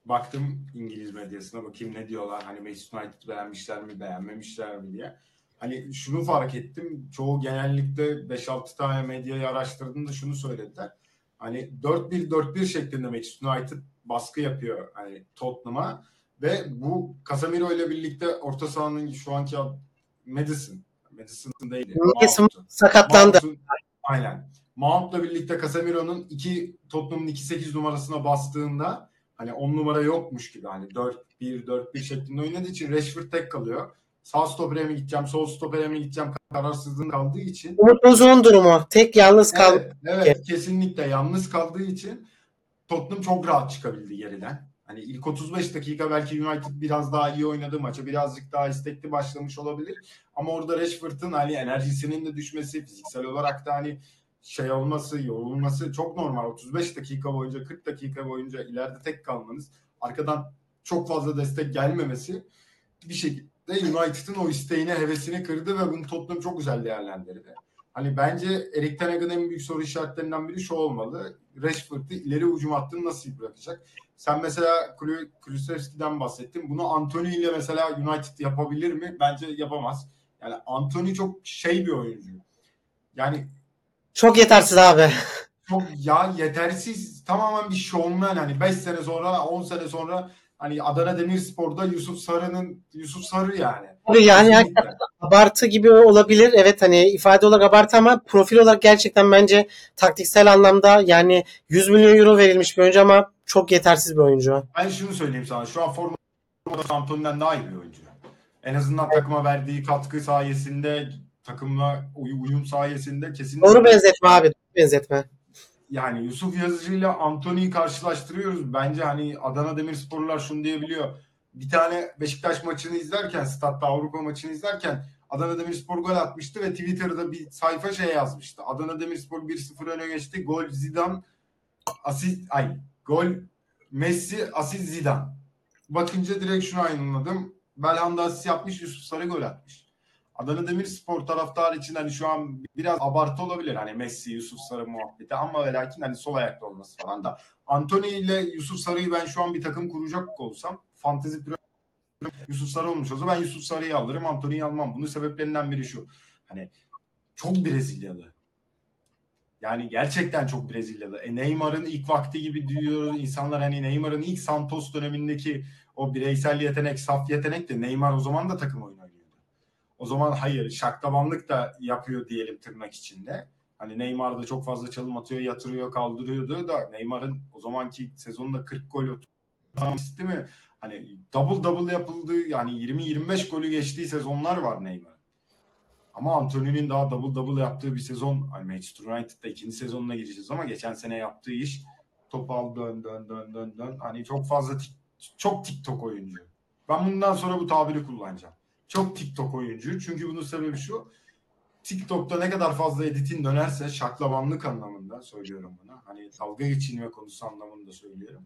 baktım İngiliz medyasına, bakayım ne diyorlar. Hani Manchester United beğenmişler mi, beğenmemişler mi diye. Hani şunu fark ettim. Çoğu genellikle 5-6 tane medyayı araştırdığımda şunu söylediler. Hani 4-1-4-1 şeklinde Manchester United baskı yapıyor hani Tottenham'a ve bu Casemiro ile birlikte orta sahanın şu anki Madison değil. Madison sakatlandı. Aynen. Mount'la birlikte Casemiro'nun Tottenham'ın 2-8 numarasına bastığında hani 10 numara yokmuş gibi hani 4-1-4-1 şeklinde oynadığı için Rashford tek kalıyor. Sağ stopere mi gideceğim, sol stopere mi gideceğim kararsızlığın kaldığı için. Umut Uzun durumu. Tek yalnız kaldı. Evet, kesinlikle yalnız kaldığı için Tottenham çok rahat çıkabildi geriden. Hani ilk 35 dakika belki United biraz daha iyi oynadığı maça birazcık daha istekli başlamış olabilir. Ama orada Rashford'un hani enerjisinin de düşmesi, fiziksel olarak da hani yorulması çok normal. 35 dakika boyunca, 40 dakika boyunca ileride tek kalmanız, arkadan çok fazla destek gelmemesi bir şekilde United'ın o isteğine, hevesini kırdı ve bunu Tottenham çok güzel değerlendirdi. Hani bence Erik Ten Hag'ın en büyük soru işaretlerinden biri şu olmalı. Rashford'u ileri ucum hattını nasıl bırakacak? Sen mesela Kulusevski'den bahsettin. Bunu Antony ile mesela United yapabilir mi? Bence yapamaz. Yani Antony çok şey bir oyuncu. Yani çok yetersiz abi. Çok ya yetersiz. Tamamen bir showman. Hani 5 sene sonra, 10 sene sonra hani Adana Demirspor'da Yusuf Sarı yani. Yani abartı gibi olabilir. Evet hani ifade olarak abartı ama profil olarak gerçekten bence taktiksel anlamda yani 100 milyon euro verilmiş bir oyuncu ama çok yetersiz bir oyuncu. Ben şunu söyleyeyim sana. Şu an formada Santon'dan daha iyi bir oyuncu. En azından takıma verdiği katkı sayesinde, takımla uyum sayesinde kesinlikle. Doğru benzetme abi. Benzetme. Yani Yusuf Yazıcı ile Antony'yi karşılaştırıyoruz. Bence hani Adana Demirsporlular şunu diyebiliyor. Bir tane Beşiktaş maçını izlerken, statta Avrupa maçını izlerken Adana Demirspor gol atmıştı ve Twitter'da bir sayfa şey yazmıştı. Adana Demirspor 1-0 öne geçti. Gol Zidane, gol Messi, asist Zidane. Bakınca direkt şunu anladım. Belhanda asist yapmış, Yusuf Sarı gol atmış. Adana Demirspor taraftarı için hani şu an biraz abartı olabilir hani Messi, Yusuf Sarı muhabbeti ama ve lakin hani sol ayakta olması falan da. Antony ile Yusuf Sarı'yı ben şu an bir takım kuracak olsam fantezi Yusuf Sarı olmuş olsa ben Yusuf Sarı'yı alırım, Antony'yi almam. Bunun sebeplerinden biri şu. Hani çok Brezilyalı. Yani gerçekten çok Brezilyalı. Neymar'ın ilk vakti gibi diyoruz. İnsanlar hani Neymar'ın ilk Santos dönemindeki o bireysel yetenek, saf yetenek de Neymar o zaman da takım oyunu oynuyordu. O zaman hayır, şaklabanlık da yapıyor diyelim tırnak içinde. Hani Neymar da çok fazla çalım atıyor, yatırıyor, kaldırıyordu da Neymar'ın o zamanki sezonda 40 gol attığı değil mi? Hani double yapıldığı yani 20-25 golü geçtiği sezonlar var Neymar. Ama Antony'nin daha double yaptığı bir sezon. Hani Manchester United'da ikinci sezonuna gireceğiz ama geçen sene yaptığı iş topu al dön. Hani çok fazla çok TikTok oyuncu. Ben bundan sonra bu tabiri kullanacağım. Çok TikTok oyuncu. Çünkü bunun sebebi şu. TikTok'ta ne kadar fazla editin dönerse şaklabanlık anlamında söylüyorum buna. Hani dalga geçinme konusu anlamında söylüyorum.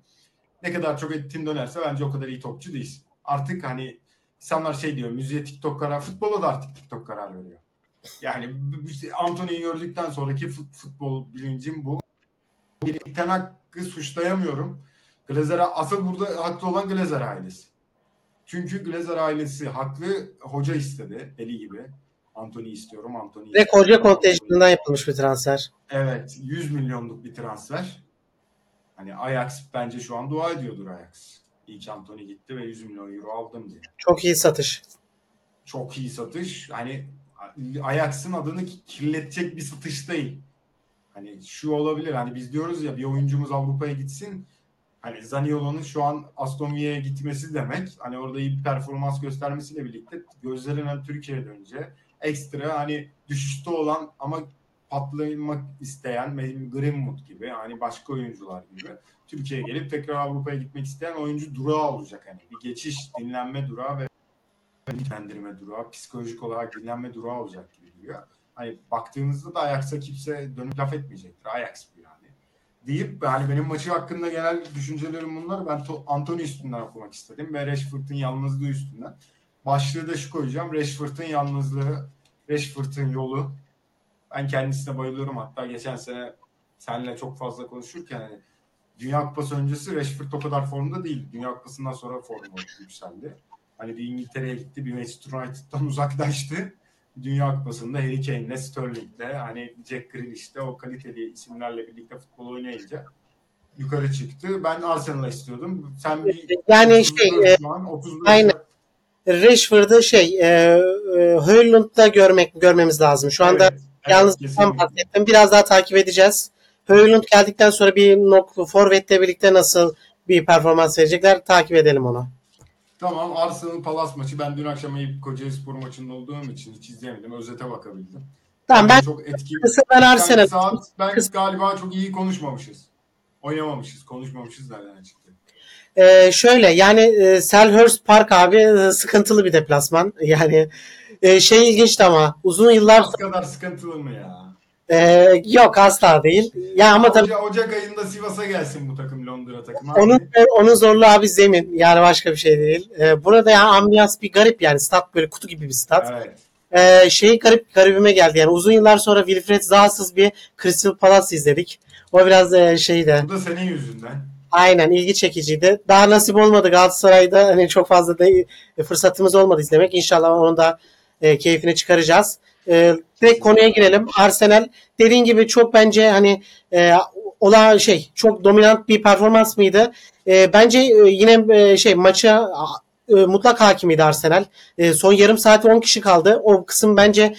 Ne kadar çok editin dönerse bence o kadar iyi topçu değilsin. Artık hani insanlar şey diyor, müziğe TikTok karar, futbola da artık TikTok karar veriyor. Yani Antony'yi gördükten sonraki futbol bilincim bu. Bir Ten Hag'ı suçlayamıyorum. Asıl burada haklı olan Glazer ailesi. Çünkü Glazer ailesi haklı, hoca istedi deli gibi. Antony istiyorum, Antony. Ve koca kontenjanından yapılmış bir transfer. Evet, 100 milyonluk bir transfer. Hani Ajax bence şu an dua ediyordur Ajax. İlk Antony gitti ve 100 milyon euro aldım diye. Çok iyi satış. Çok iyi satış. Hani Ajax'ın adını kirletecek bir satış değil. Hani şu olabilir. Hani biz diyoruz ya bir oyuncumuz Avrupa'ya gitsin. Hani Zaniolo'nun şu an Aston Villa'ya gitmesi demek. Hani orada iyi bir performans göstermesiyle birlikte gözlerinden Türkiye'ye dönünce ekstra hani düşüşte olan ama patlamak isteyen Greenwood gibi hani başka oyuncular gibi Türkiye'ye gelip tekrar Avrupa'ya gitmek isteyen oyuncu durağı olacak. Hani bir geçiş, dinlenme durağı ve dinlendirme durağı, psikolojik olarak dinlenme durağı olacak gibi diyor. Hani baktığınızda da Ajax'a kimse dönüp laf etmeyecektir. Ajax bu yani. Deyip hani benim maçı hakkında genel düşüncelerim bunlar. Ben Antony üstünden okumak istedim ve Rashford'un yalnızlığı üstünden. Başlığı da şu koyacağım. Rashford'un yalnızlığı, Rashford'un yolu. Ben kendisine bayılıyorum. Hatta geçen sene seninle çok fazla konuşurken hani Dünya Kupası öncesi Rashford o kadar formda değil. Dünya Kupası'ndan sonra formu yükseldi. Hani bir İngiltere'ye gitti, bir Manchester United'dan uzaklaştı. Dünya Kupası'nda Harry Kane'le, Sterling'le, hani Jack Grealish'le o kaliteli isimlerle birlikte futbol oynayınca yukarı çıktı. Ben Arsenal'a istiyordum. Sen bir yani aynen. Rashford'u Højlund'da görmemiz lazım. Şu anda evet. Yalnızlıktan bahsettim. Biraz daha takip edeceğiz. Højlund geldikten sonra bir forvetle birlikte nasıl bir performans verecekler takip edelim onu. Tamam. Arsenal Palace maçı. Ben dün akşam Kocaelispor maçının olduğum için hiç izleyemedim. Özete bakabildim. Tamam ben çok etkili. Ben Arsenal. Ben galiba çok iyi konuşmamışız. Oynamamışız. Konuşmamışız nereden çıktı? Selhurst Park abi sıkıntılı bir deplasman. Yani ilginçti ama uzun yıllar... Bu kadar sıkıntılı mı ya? Yok asla değil. Ya ama tabii Ocak ayında Sivas'a gelsin bu takım, Londra takımı. Onun zorluğu abi zemin. Yani başka bir şey değil. Burada yani ambiyans bir garip yani. Stat böyle kutu gibi bir stat. Evet. Şeyi garibime geldi. Yani uzun yıllar sonra Wilfried Zaha'sız bir Crystal Palace izledik. O biraz şeydi. Bu da senin yüzünden. Aynen, ilgi çekiciydi. Daha nasip olmadı Galatasaray'da. Hani çok fazla da fırsatımız olmadı izlemek. İnşallah onu da keyfini çıkaracağız. Direkt konuya girelim. Arsenal dediğin gibi çok bence hani olağan şey, çok dominant bir performans mıydı? Bence yine şey maça mutlak hakimiydi Arsenal. Son yarım saat 10 kişi kaldı. O kısım bence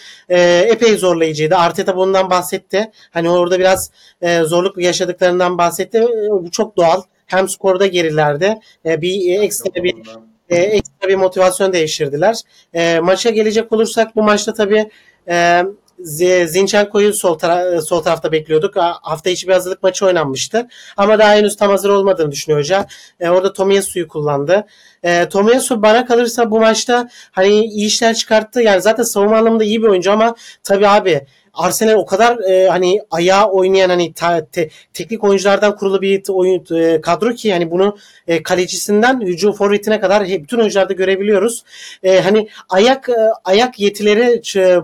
epey zorlayıcıydı. Arteta bundan bahsetti. Hani orada biraz zorluk yaşadıklarından bahsetti. Bu çok doğal. Hem skorda gerilerdi. Bir ekstra bir ekstra bir motivasyon değiştirdiler. Maça gelecek olursak bu maçta tabii Zinchenko'yu sol tarafta bekliyorduk. Hafta içi bir hazırlık maçı oynanmıştı. Ama daha henüz tam hazır olmadığını düşünüyor hoca. Orada Tomiyasu'yu kullandı. Tomiyasu bana kalırsa bu maçta hani iyi işler çıkarttı. Yani zaten savunma anlamında iyi bir oyuncu ama tabii abi Arsenal o kadar hani ayağa oynayan hani teknik oyunculardan kurulu bir oyun kadro ki yani bunu kalecisinden hücum forvetine kadar bütün oyuncularda görebiliyoruz. Hani ayak yetileri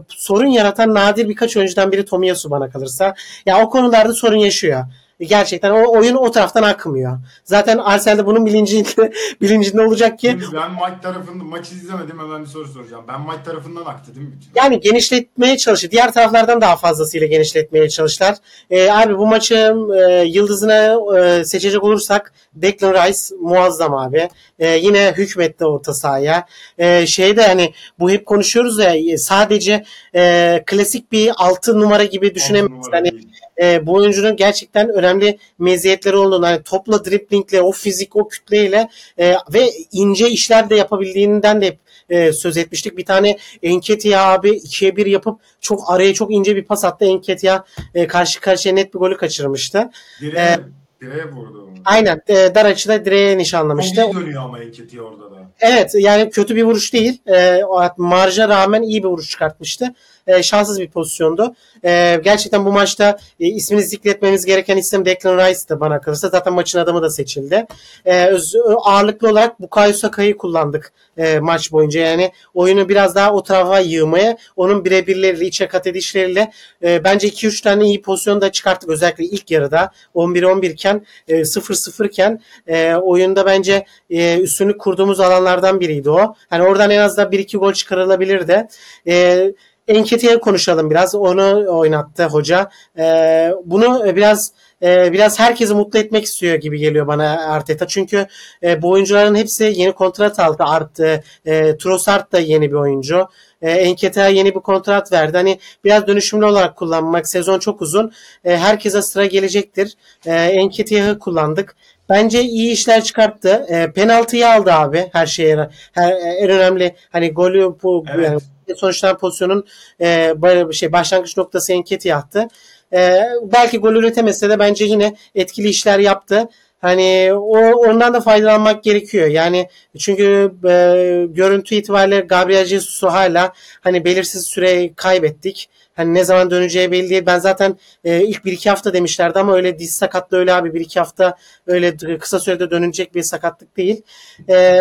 sorun yaratan nadir birkaç oyuncudan biri Tomiyasu bana kalırsa. Ya yani o konularda sorun yaşıyor. Gerçekten o oyun o taraftan akmıyor. Zaten Arsenal'de bunun bilincinde olacak ki. Ben maçı izlemedim, hemen bir soru soracağım. Ben maç tarafından aktı değil mi? Yani genişletmeye çalıştı. Diğer taraflardan daha fazlasıyla genişletmeye çalıştılar. Abi bu maçın yıldızını seçecek olursak Declan Rice muazzam abi. Yine hükmetti orta sahaya. Şeyde hani bu hep konuşuyoruz ya, sadece klasik bir 6 numara gibi düşünemeyiz. Yani bu oyuncunun gerçekten önemli meziyetleri olduğunu, hani topla driplingle, o fizik, o kütleyle ve ince işler de yapabildiğinden de hep söz etmiştik. Bir tane Enketia abi 2'ye 1 yapıp çok araya çok ince bir pas attı. Enketia karşı karşıya net bir golü kaçırmıştı. Direğe vurdu onu. Aynen. Dar açıda direğe nişanlamıştı. Çok iyi dönüyor ama Enketia orada da. Evet. Yani kötü bir vuruş değil. Marja rağmen iyi bir vuruş çıkartmıştı. Şanssız bir pozisyondu. Gerçekten bu maçta ismini zikretmemiz gereken isim Declan Rice'dı bana kalırsa. Zaten maçın adamı da seçildi. Ağırlıklı olarak Bukayo Saka'yı kullandık maç boyunca. Yani oyunu biraz daha o tarafa yığmaya, onun birebirleriyle, içe kat edişleriyle bence 2-3 tane iyi pozisyon da çıkarttık. Özellikle ilk yarıda 11-11 iken, 0-0 iken oyunda bence üstünlük kurduğumuz alanlardan biriydi o. Yani oradan en az da 1-2 gol çıkarılabilirdi. Enketi'ye konuşalım biraz. Onu oynattı hoca. Bunu biraz herkesi mutlu etmek istiyor gibi geliyor bana Arteta. Çünkü bu oyuncuların hepsi yeni kontrat aldı. Trossard da yeni bir oyuncu. Enketi'ye yeni bir kontrat verdi. Hani biraz dönüşümlü olarak kullanmak. Sezon çok uzun. Herkese sıra gelecektir. Enketi'ye kullandık. Bence iyi işler çıkarttı. Penaltıyı aldı abi. Her şeye. En önemli hani golü bu. Evet. Yani sonuçlanan pozisyonun başlangıç noktası Enketi'ye attı. Belki gol üretemese de bence yine etkili işler yaptı. Hani ondan da faydalanmak gerekiyor. Yani çünkü görüntü itibariyle Gabriel Jesus'u hala hani belirsiz süre kaybettik. Hani ne zaman döneceği belli değil. Ben zaten ilk 1-2 hafta demişlerdi ama öyle diz sakatlığı öyle abi 1-2 hafta öyle kısa sürede dönülecek bir sakatlık değil.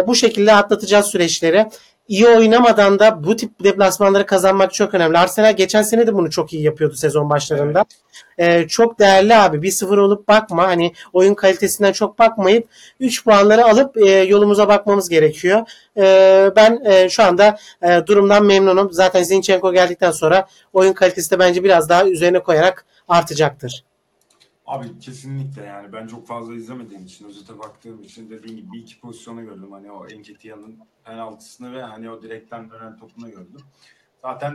Bu şekilde atlatacağız süreçleri. İyi oynamadan da bu tip deplasmanları kazanmak çok önemli. Arsenal geçen sene de bunu çok iyi yapıyordu sezon başlarında. Evet. Çok değerli abi. 1-0 olup bakma. Hani oyun kalitesinden çok bakmayıp 3 puanları alıp yolumuza bakmamız gerekiyor. Ben şu anda durumdan memnunum. Zaten Zinchenko geldikten sonra oyun kalitesi de bence biraz daha üzerine koyarak artacaktır. Abi kesinlikle yani ben çok fazla izlemediğim için, özete baktığım için dediğim gibi 1-2 pozisyonu gördüm. Hani o Enketia'nın penaltısını ve hani o direkten dönen topunu gördüm. Zaten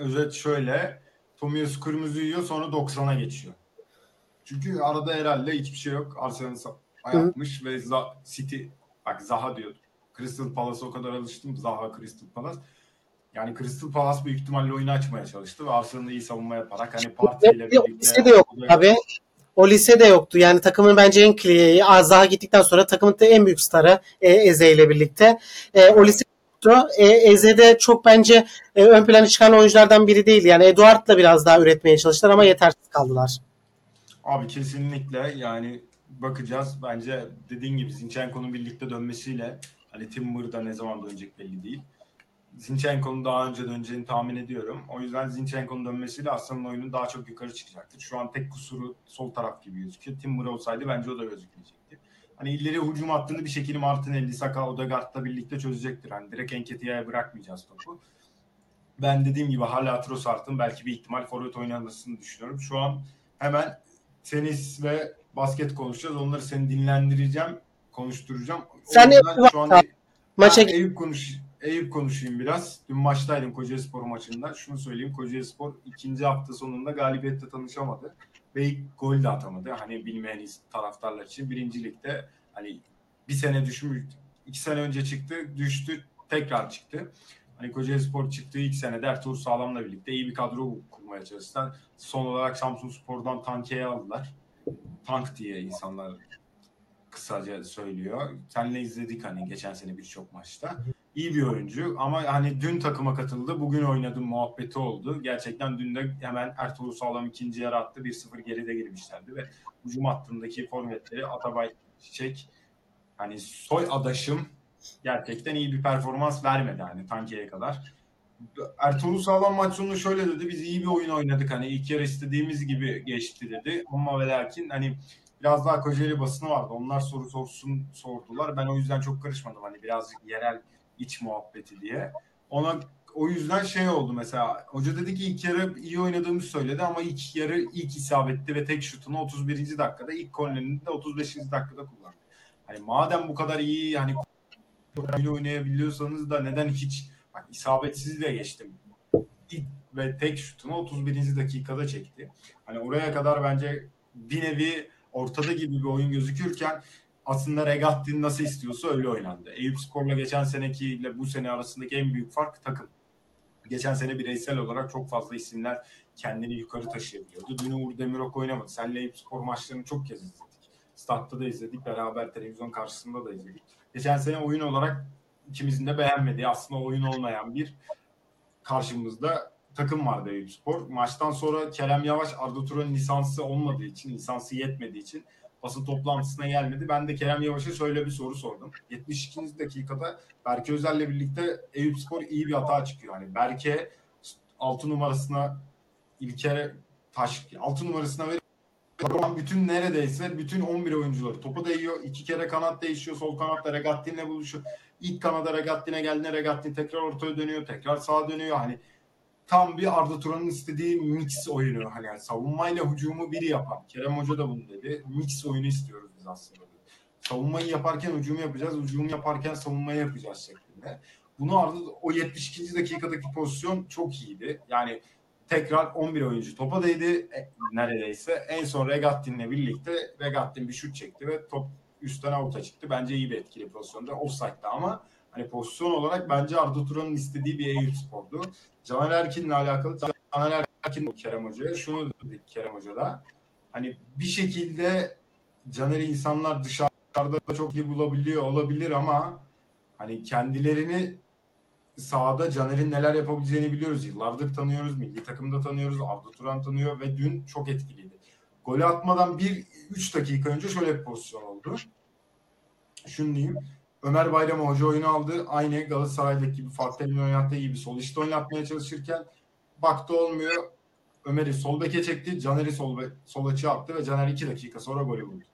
özet şöyle, Tomiyasu kırmızı yiyor sonra 90'a geçiyor. Çünkü arada herhalde hiçbir şey yok. Arsenal yapmış ve City, bak Zaha diyordu. Crystal Palace'a o kadar alıştım. Zaha, Crystal Palace. Yani Crystal Palace büyük ihtimalle oyunu açmaya çalıştı ve Arsenal'da iyi savunma yaparak hani partiyle birlikte. O lise de yoktu tabii. O lise de yoktu. Yani takımın bence en kliği, Zaha gittikten sonra takımın en büyük starı Eze ile birlikte. O lise yoktu. Eze'de çok bence ön plana çıkan oyunculardan biri değil. Yani Eduard'la biraz daha üretmeye çalıştılar ama yetersiz kaldılar. Abi kesinlikle yani bakacağız. Bence dediğin gibi Zinchenko'nun birlikte dönmesiyle hani Timber'da ne zaman dönecek belli değil. Zinchenko'nun daha önce döneceğini tahmin ediyorum. O yüzden Zinchenko'nun dönmesiyle Aslan'ın oyunu daha çok yukarı çıkacaktır. Şu an tek kusuru sol taraf gibi gözüküyor. Timber olsaydı bence o da gözükmeyecekti. Hani ileri hücum hattını bir şekilde Martinelli, Saka, Odegaard'la birlikte çözecektir. Hani direkt Enketia'ya bırakmayacağız topu. Ben dediğim gibi hala Trossard'ın belki bir ihtimal forvet oynanmasını düşünüyorum. Şu an hemen tenis ve basket konuşacağız. Onları seni dinlendireceğim, konuşturacağım. Sen Eyüp konuşayım biraz. Dün maçtaydım Kocaelispor maçında. Şunu söyleyeyim, Kocaelispor ikinci hafta sonunda galibiyetle tanışamadı. Ve gol de atamadı. Hani bilmeyen taraftarlar için birinci ligde hani bir sene düşmüş, 2 sene önce çıktı, düştü, tekrar çıktı. Hani Kocaelispor çıktığı ilk senede Ertuğrul Sağlam'la birlikte iyi bir kadro kurmaya çalıştılar. Son olarak Samsunspor'dan Tanke'yi aldılar. Tank diye insanlar kısaca söylüyor. Seninle izledik hani geçen sene birçok maçta. İyi bir oyuncu ama hani dün takıma katıldı, bugün oynadım muhabbeti oldu. Gerçekten dün de hemen Ertuğrul Sağlam ikinci yarı attı, 1-0 geride girmişlerdi ve hücum hattındaki forvetleri Atabay, Çiçek, hani soy adaşım gerçekten iyi bir performans vermedi hani Tanke'ye kadar. Ertuğrul Sağlam maç sonunda şöyle dedi, biz iyi bir oyun oynadık hani ilk yarı istediğimiz gibi geçti dedi ama ve lakin hani biraz daha Kocaeli basını vardı, onlar soru sorsun sordular, ben o yüzden çok karışmadım hani birazcık yerel iç muhabbeti diye. O yüzden şey oldu mesela. Hoca dedi ki ilk yarı iyi oynadığımı söyledi ama ilk yarı ilk isabetli ve tek şutunu 31. dakikada, ilk kornerini de 35. dakikada kullandı. Hani madem bu kadar iyi hani oynayabiliyorsanız da neden hiç bak isabetsiz de geçtim. İlk ve tek şutunu 31. dakikada çekti. Hani oraya kadar bence bir nevi ortada gibi bir oyun gözükürken aslında Regatti'nin nasıl istiyorsa öyle oynandı. Eyüpspor'la geçen senekiyle bu sene arasındaki en büyük fark takım. Geçen sene bireysel olarak çok fazla isimler kendini yukarı taşıyabiliyordu. Dün Uğur Demirok oynamadı. Senle Eyüpspor maçlarını çok kez izledik. Statta da izledik, beraber televizyon karşısında da izledik. Geçen sene oyun olarak ikimizin de beğenmediği, aslında oyun olmayan bir karşımızda takım vardı Eyüpspor. Maçtan sonra Kerem Yavaş, Arda Turan'ın lisansı olmadığı için, lisansı yetmediği için basın toplantısına gelmedi. Ben de Kerem Yavaş'a şöyle bir soru sordum. 72. dakikada Berke Özer'le birlikte Eyüpspor iyi bir hata çıkıyor. Hani Berke 6 numarasına İlker'e taş 6 numarasına veriyor. Bütün neredeyse bütün 11 oyuncuları topu değiyor. 2 kere kanat değişiyor. Sol kanatta Regatti'yle buluşuyor. İlk kanada Regatti'ne geldiğinde Regatti tekrar ortaya dönüyor. Tekrar sağa dönüyor. Hani tam bir Arda Turan'ın istediği mix oyunu. Hani yani savunmayla hücumu biri yapan. Kerem Hoca da bunu dedi. Mix oyunu istiyoruz biz aslında. Savunmayı yaparken hücumu yapacağız. Hücumu yaparken savunmayı yapacağız şeklinde. Bunu Arda o 72. dakikadaki pozisyon çok iyiydi. Yani tekrar 11 oyuncu topa değdi neredeyse. En son Regatti'yle birlikte Regatti'nin bir şut çekti ve top üstten avuta çıktı. Bence iyi bir etkili pozisyonda. Offside'da ama hani pozisyon olarak bence Arda Turan'ın istediği bir Eyüpspor'du. Caner Erkin'le alakalı Caner Erkin Kerem Hoca'ya şunu dedi Kerem Hoca da. Hani bir şekilde Caner'i insanlar dışarıda da çok iyi bulabiliyor olabilir ama hani kendilerini sahada Caner'in neler yapabileceğini biliyoruz. Yıllardır tanıyoruz. Milli takımda tanıyoruz. Arda Turan tanıyor ve dün çok etkiliydi. Golü atmadan 3 dakika önce şöyle bir pozisyon oldu. Şunu diyeyim. Ömer Bayram'a hoca oyunu aldı. Aynı Galatasaray'daki gibi Fatih Terim'in oynattığı gibi sol işte oynatmaya çalışırken baktı olmuyor. Ömer'i sol beke çekti. Caner'i sol açığa attı ve Caner 2 dakika sonra golü buldu.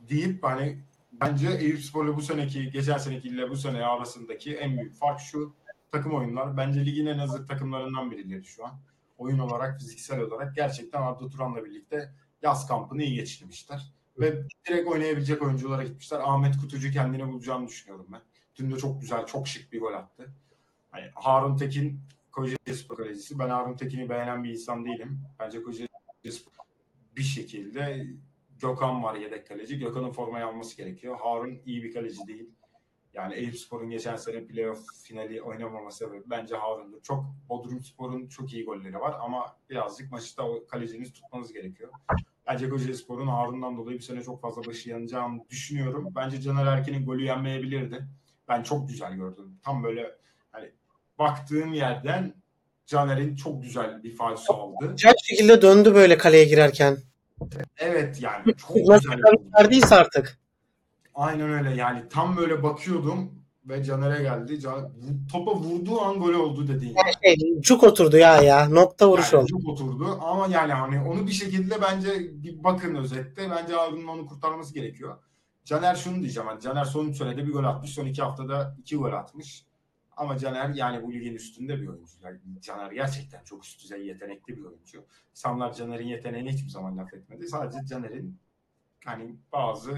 Deyip hani bence Eyüpspor'la bu seneki, geçen senekiyle bu sene arasındaki en büyük fark şu. Takım oyunlar. Bence ligin en hazır takımlarından birileri şu an. Oyun olarak, fiziksel olarak gerçekten Arda Turan'la birlikte yaz kampını iyi geçirmişler. Ve direkt oynayabilecek oyunculara gitmişler. Ahmet Kutucu kendine bulacağını düşünüyorum ben. Dün de çok güzel, çok şık bir gol attı. Yani Harun Tekin, Kocaelispor kalecisi. Ben Harun Tekin'i beğenen bir insan değilim. Bence Kocaelispor bir şekilde Gökhan var yedek kaleci. Gökhan'ın formayı alması gerekiyor. Harun iyi bir kaleci değil. Yani Eyüpspor'un geçen sene playoff finali oynamaması sebebi bence Harun'dur. Çok Bodrumspor'un çok iyi golleri var ama birazcık maçta kalecinizi tutmanız gerekiyor. Bence Kocaelispor'un Harun'dan dolayı bir sene çok fazla başı yanacağını düşünüyorum. Bence Caner Erkin'in golü yenmeyebilirdi. Ben çok güzel gördüm. Tam böyle baktığım yerden Caner'in çok güzel bir falso aldı. Güzel şekilde döndü böyle kaleye girerken. Evet yani çok güzel. Verdiyse artık. Aynen öyle yani tam böyle bakıyordum ve Caner'e geldi. Topa vurduğu an gol oldu dediğin. Yani çok oturdu ya. Nokta vuruşu yani oldu. Çok oturdu ama yani hani onu bir şekilde bence bir bakın özette. Bence abinin onu kurtarması gerekiyor. Caner şunu diyeceğim. Hani Caner son 3 senede bir gol atmış. Son 2 haftada 2 gol atmış. Ama Caner yani bu ligin üstünde bir oyuncu. Yani Caner gerçekten çok üst düzey yetenekli bir oyuncu. İnsanlar Caner'in yeteneğini hiçbir zaman laf etmedi. Sadece Caner'in hani bazı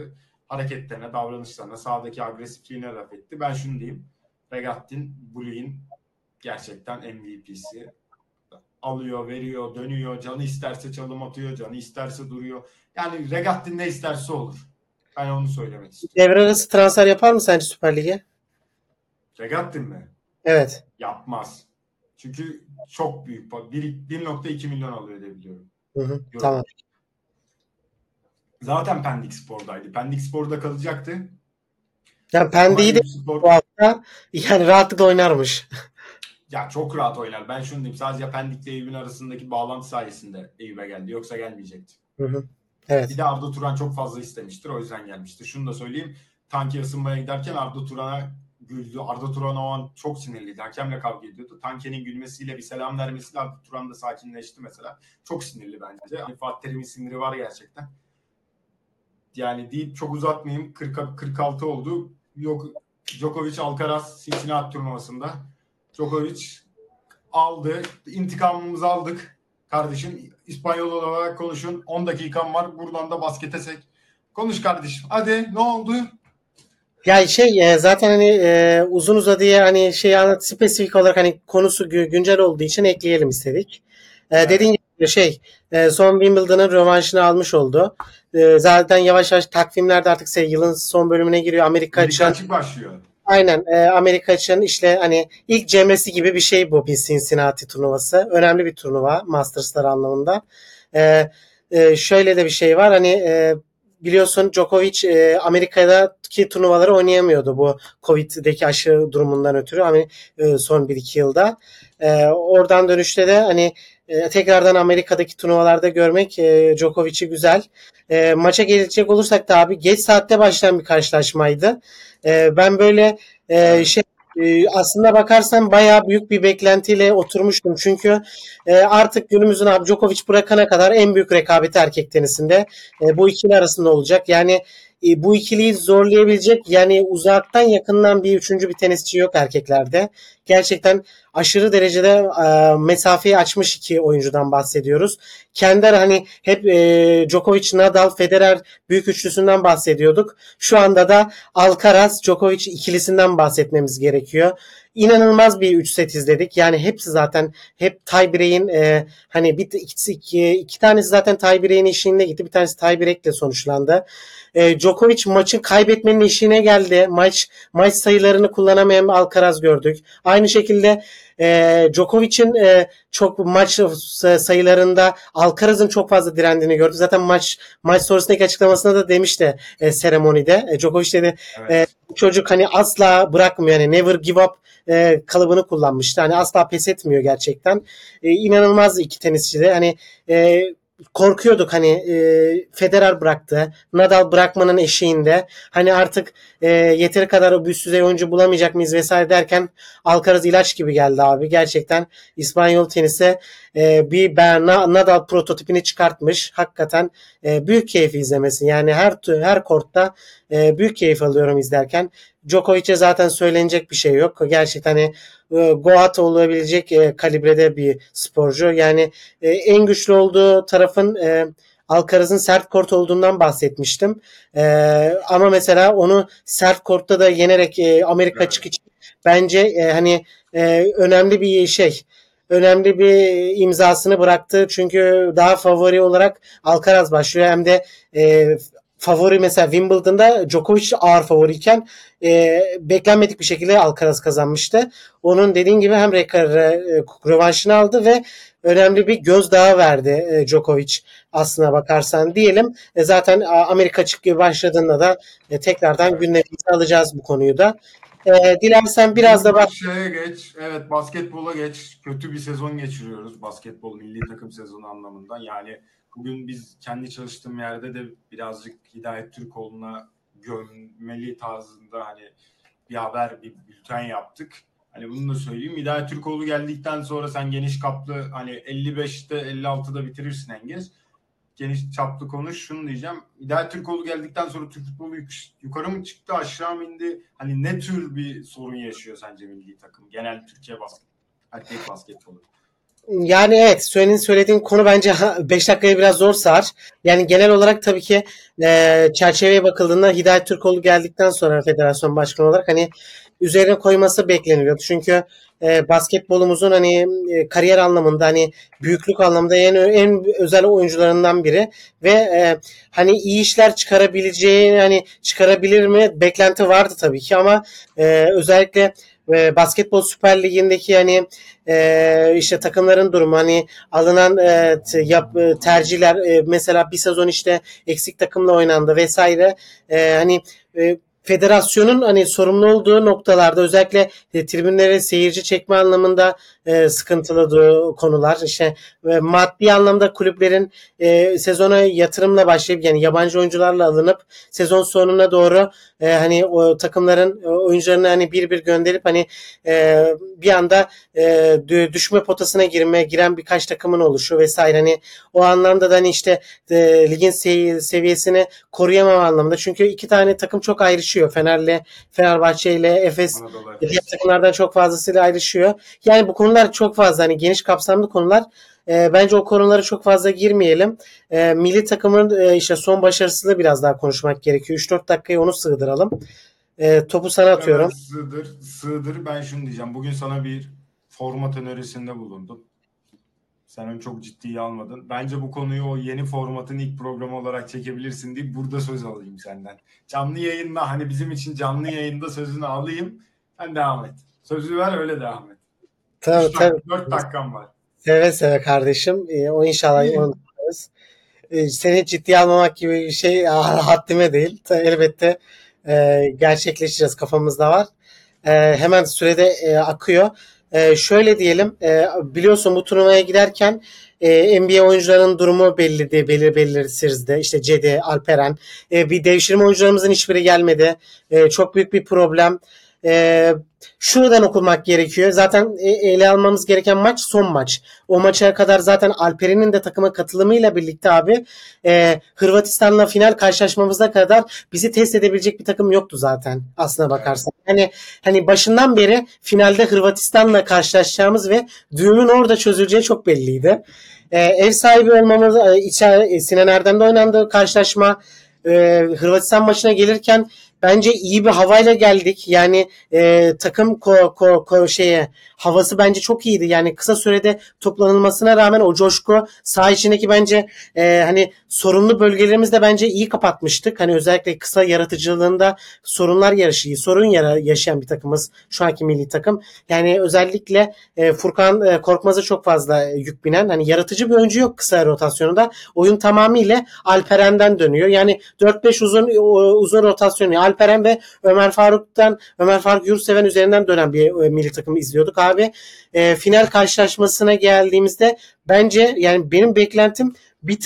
hareketlerine, davranışlarına, sahadaki agresifliğine laf etti. Ben şunu diyeyim. Regattin bu ligin gerçekten MVP'si. Alıyor, veriyor, dönüyor. Canı isterse çalım atıyor. Canı isterse duruyor. Yani Regattin ne isterse olur. Ben onu söylemek istiyorum. Devre arası transfer yapar mı sence Süper Lig'e? Regattin mi? Evet. Yapmaz. Çünkü çok büyük. 1.2 milyon alıyor diye biliyorum. Hı. Tamam. Zaten Pendikspor'daydı. Pendikspor'da kalacaktı. Yani Pendik'i de bu hafta yani rahatlıkla oynarmış. Ya çok rahat oynar. Ben şunu diyeyim. Sadece Pendik'le Eyüp'ün arasındaki bağlantı sayesinde Eyüp'e geldi. Yoksa gelmeyecekti. Hı. Evet. Bir de Arda Turan çok fazla istemiştir. O yüzden gelmişti. Şunu da söyleyeyim. Tanki ısınmaya giderken Arda Turan'a güldü. Arda Turan o an çok sinirliydi. Hakemle kavga ediyordu. Tanke'nin gülmesiyle bir selam vermesiyle Arda Turan da sakinleşti mesela. Çok sinirli bence. Yani Fatih Terim'in siniri var gerçekten. Yani deyip çok uzatmayayım. 46 oldu. Yok Djokovic Alcaraz Cincinnati turnuvasında. Djokovic aldı. İntikamımızı aldık. Kardeşim İspanyol olarak konuşun. 10 dakikam var. Buradan da baskete sek. Konuş kardeşim. Hadi ne oldu? Ya zaten hani uzun uzadıya hani spesifik olarak hani konusu güncel olduğu için ekleyelim istedik. Evet. Dediğin gibi son Wimbledon'ın rövanşını almış oldu. Zaten yavaş yavaş takvimlerde artık yılın son bölümüne giriyor. Amerika açık başlıyor. Aynen. Amerika açığının hani ilk CM'si gibi bir şey bu bir Cincinnati turnuvası. Önemli bir turnuva Masters'lar anlamında. Şöyle de bir şey var. Hani biliyorsun Djokovic Amerika'daki turnuvaları oynayamıyordu bu Covid'deki aşı durumundan ötürü. Hani son 1-2 yılda. Oradan dönüşte de hani tekrardan Amerika'daki turnuvalarda görmek Djokovic'i güzel. Maça gelecek olursak da abi geç saatte başlayan bir karşılaşmaydı. Ben böyle aslında bakarsan bayağı büyük bir beklentiyle oturmuştum. Çünkü artık günümüzün abi Djokovic bırakana kadar en büyük rekabeti erkek tenisinde bu ikili arasında olacak. Yani bu ikiliyi zorlayabilecek yani uzaktan yakından bir üçüncü bir tenisçi yok erkeklerde. Gerçekten aşırı derecede mesafeyi açmış iki oyuncudan bahsediyoruz. Kendi hani hep Djokovic, Nadal, Federer büyük üçlüsünden bahsediyorduk. Şu anda da Alcaraz, Djokovic ikilisinden bahsetmemiz gerekiyor. İnanılmaz bir 3 set izledik. Yani hepsi zaten hep tiebreak'in hani iki tanesi zaten tiebreak'in eşiğine gitti. Bir tanesi tiebreak'le sonuçlandı. Djokovic maçı kaybetmenin eşiğine geldi. Maç sayılarını kullanamayan Alcaraz gördük. Aynı şekilde Djokovic'in çok maç sayılarında Alcaraz'ın çok fazla direndiğini gördük. Zaten maç sonrasındaki açıklamasında da demişti seremonide. Djokovic dedi evet. Çocuk hani asla bırakmıyor. Yani never give up kalıbını kullanmıştı. Hani asla pes etmiyor gerçekten. İnanılmaz iki tenisçi de. Hani korkuyorduk Federer bıraktı. Nadal bırakmanın eşiğinde. Hani artık yeteri kadar o üst düzey oyuncu bulamayacak mıyız vesaire derken Alcaraz ilaç gibi geldi abi. Gerçekten İspanyol tenise bir Nadal prototipini çıkartmış. Hakikaten büyük keyif izlemesi. Yani her kortta büyük keyif alıyorum izlerken. Djokovic'e zaten söylenecek bir şey yok. Gerçekten Goat olabilecek kalibrede bir sporcu. Yani en güçlü olduğu tarafın Alcaraz'ın sert kort olduğundan bahsetmiştim. Ama mesela onu sert kortta da yenerek Amerika evet. Açık için bence önemli bir önemli bir imzasını bıraktı. Çünkü daha favori olarak Alcaraz başlıyor. Hem de favori mesela Wimbledon'da Djokovic ağır favoriyken beklenmedik bir şekilde Alcaraz kazanmıştı. Onun dediğin gibi hem rövanşını aldı ve önemli bir gözdağı verdi Djokovic aslına bakarsan diyelim. Zaten Amerika açık başladığında da tekrardan gündemimize alacağız bu konuyu da. Dilersen biraz da bak. Şeye geç. Evet, basketbola geç. Kötü bir sezon geçiriyoruz. Basketbol milli takım sezonu anlamında. Yani bugün biz kendi çalıştığım yerde de birazcık Hidayet Türkoğlu'na gömmeli tarzında hani bir haber, bir bülten yaptık. Hani bunu da söyleyeyim. Hidayet Türkoğlu geldikten sonra sen geniş kaplı hani 55'te 56'da bitirirsin Engin. Geniş çaplı konuş. Şunu diyeceğim. Hidayet Türkoğlu geldikten sonra Türk futbolu yukarı mı çıktı, aşağı mı indi? Hani ne tür bir sorun yaşıyor sence milli takım? Genel Türkiye erkek basketbolu. Yani evet, söylediğin konu bence 5 dakikaya biraz zor sar. Yani genel olarak tabii ki çerçeveye bakıldığında Hidayet Türkoğlu geldikten sonra federasyon başkanı olarak hani üzerine koyması bekleniyordu. Çünkü basketbolumuzun hani kariyer anlamında, hani büyüklük anlamında en özel oyuncularından biri ve hani iyi işler çıkarabileceği, hani çıkarabilir mi beklenti vardı tabii ki, ama özellikle Basketbol Süper Ligi'ndeki hani işte takımların durumu, hani alınan tercihler, mesela bir sezon işte eksik takımla oynandı vesaire, hani federasyonun hani sorumlu olduğu noktalarda özellikle tribünlere seyirci çekme anlamında sıkıntılı konular, işte maddi anlamda kulüplerin sezona yatırımla başlayıp yani yabancı oyuncularla alınıp sezon sonuna doğru hani o takımların oyuncularını hani bir gönderip hani bir anda düşme potasına giren birkaç takımın oluşu vesaire, hani o anlamda da hani işte ligin seviyesini koruyamama anlamında, çünkü iki tane takım çok ayrışıyor. Fenerbahçe ile Efes diğer takımlardan çok fazlasıyla ayrışıyor. Yani bu konular çok fazla, hani geniş kapsamlı konular. Bence o konulara çok fazla girmeyelim. Milli takımın işte son başarısını biraz daha konuşmak gerekiyor. 3-4 dakikaya onu sığdıralım. Topu sana atıyorum. Evet, sığdır. Ben şunu diyeceğim. Bugün sana bir format önerisinde bulundum. Sen onu çok ciddiye almadın. Bence bu konuyu o yeni formatın ilk programı olarak çekebilirsin diye burada söz alayım senden. Canlı yayında, hani bizim için canlı yayında sözünü alayım. Sen devam et. Sözü ver, öyle devam et. Tabii, tabii. 4 dakikam var. Seve seve kardeşim. O inşallah onu yaparız. Seni ciddiye almamak gibi bir şey haddime değil. Elbette gerçekleşeceğiz. Kafamızda var. Hemen sürede akıyor. Şöyle diyelim, biliyorsun bu turnuvaya giderken NBA oyuncuların durumu belirsizdi. İşte Cedi, Alperen, bir devşirme oyuncularımızın hiçbiri gelmedi. Çok büyük bir problem. Şuradan okumak gerekiyor. Zaten ele almamız gereken maç son maç. O maça kadar zaten Alperen'in de takıma katılımıyla birlikte abi Hırvatistan'la final karşılaşmamıza kadar bizi test edebilecek bir takım yoktu zaten aslına bakarsan. Hani başından beri finalde Hırvatistan'la karşılaşacağımız ve düğümün orada çözüleceği çok belliydi. Ev sahibi olmamız, Sinan Erdem'de oynandığı karşılaşma, Hırvatistan maçına gelirken bence iyi bir havayla geldik. Yani takım havası bence çok iyiydi. Yani kısa sürede toplanılmasına rağmen o coşku, saha içindeki bence hani sorunlu bölgelerimizde bence iyi kapatmıştık. Hani özellikle kısa yaratıcılığında sorun yaşayan bir takımız şu anki milli takım. Yani özellikle Furkan Korkmaz'a çok fazla yük binen, hani yaratıcı bir oyuncu yok kısa rotasyonunda. Oyun tamamıyla Alperen'den dönüyor. Yani 4-5 uzun rotasyonu Alperen ve Ömer Faruk Yurtseven üzerinden dönen bir milli takımı izliyorduk abi. Final karşılaşmasına geldiğimizde bence, yani benim beklentim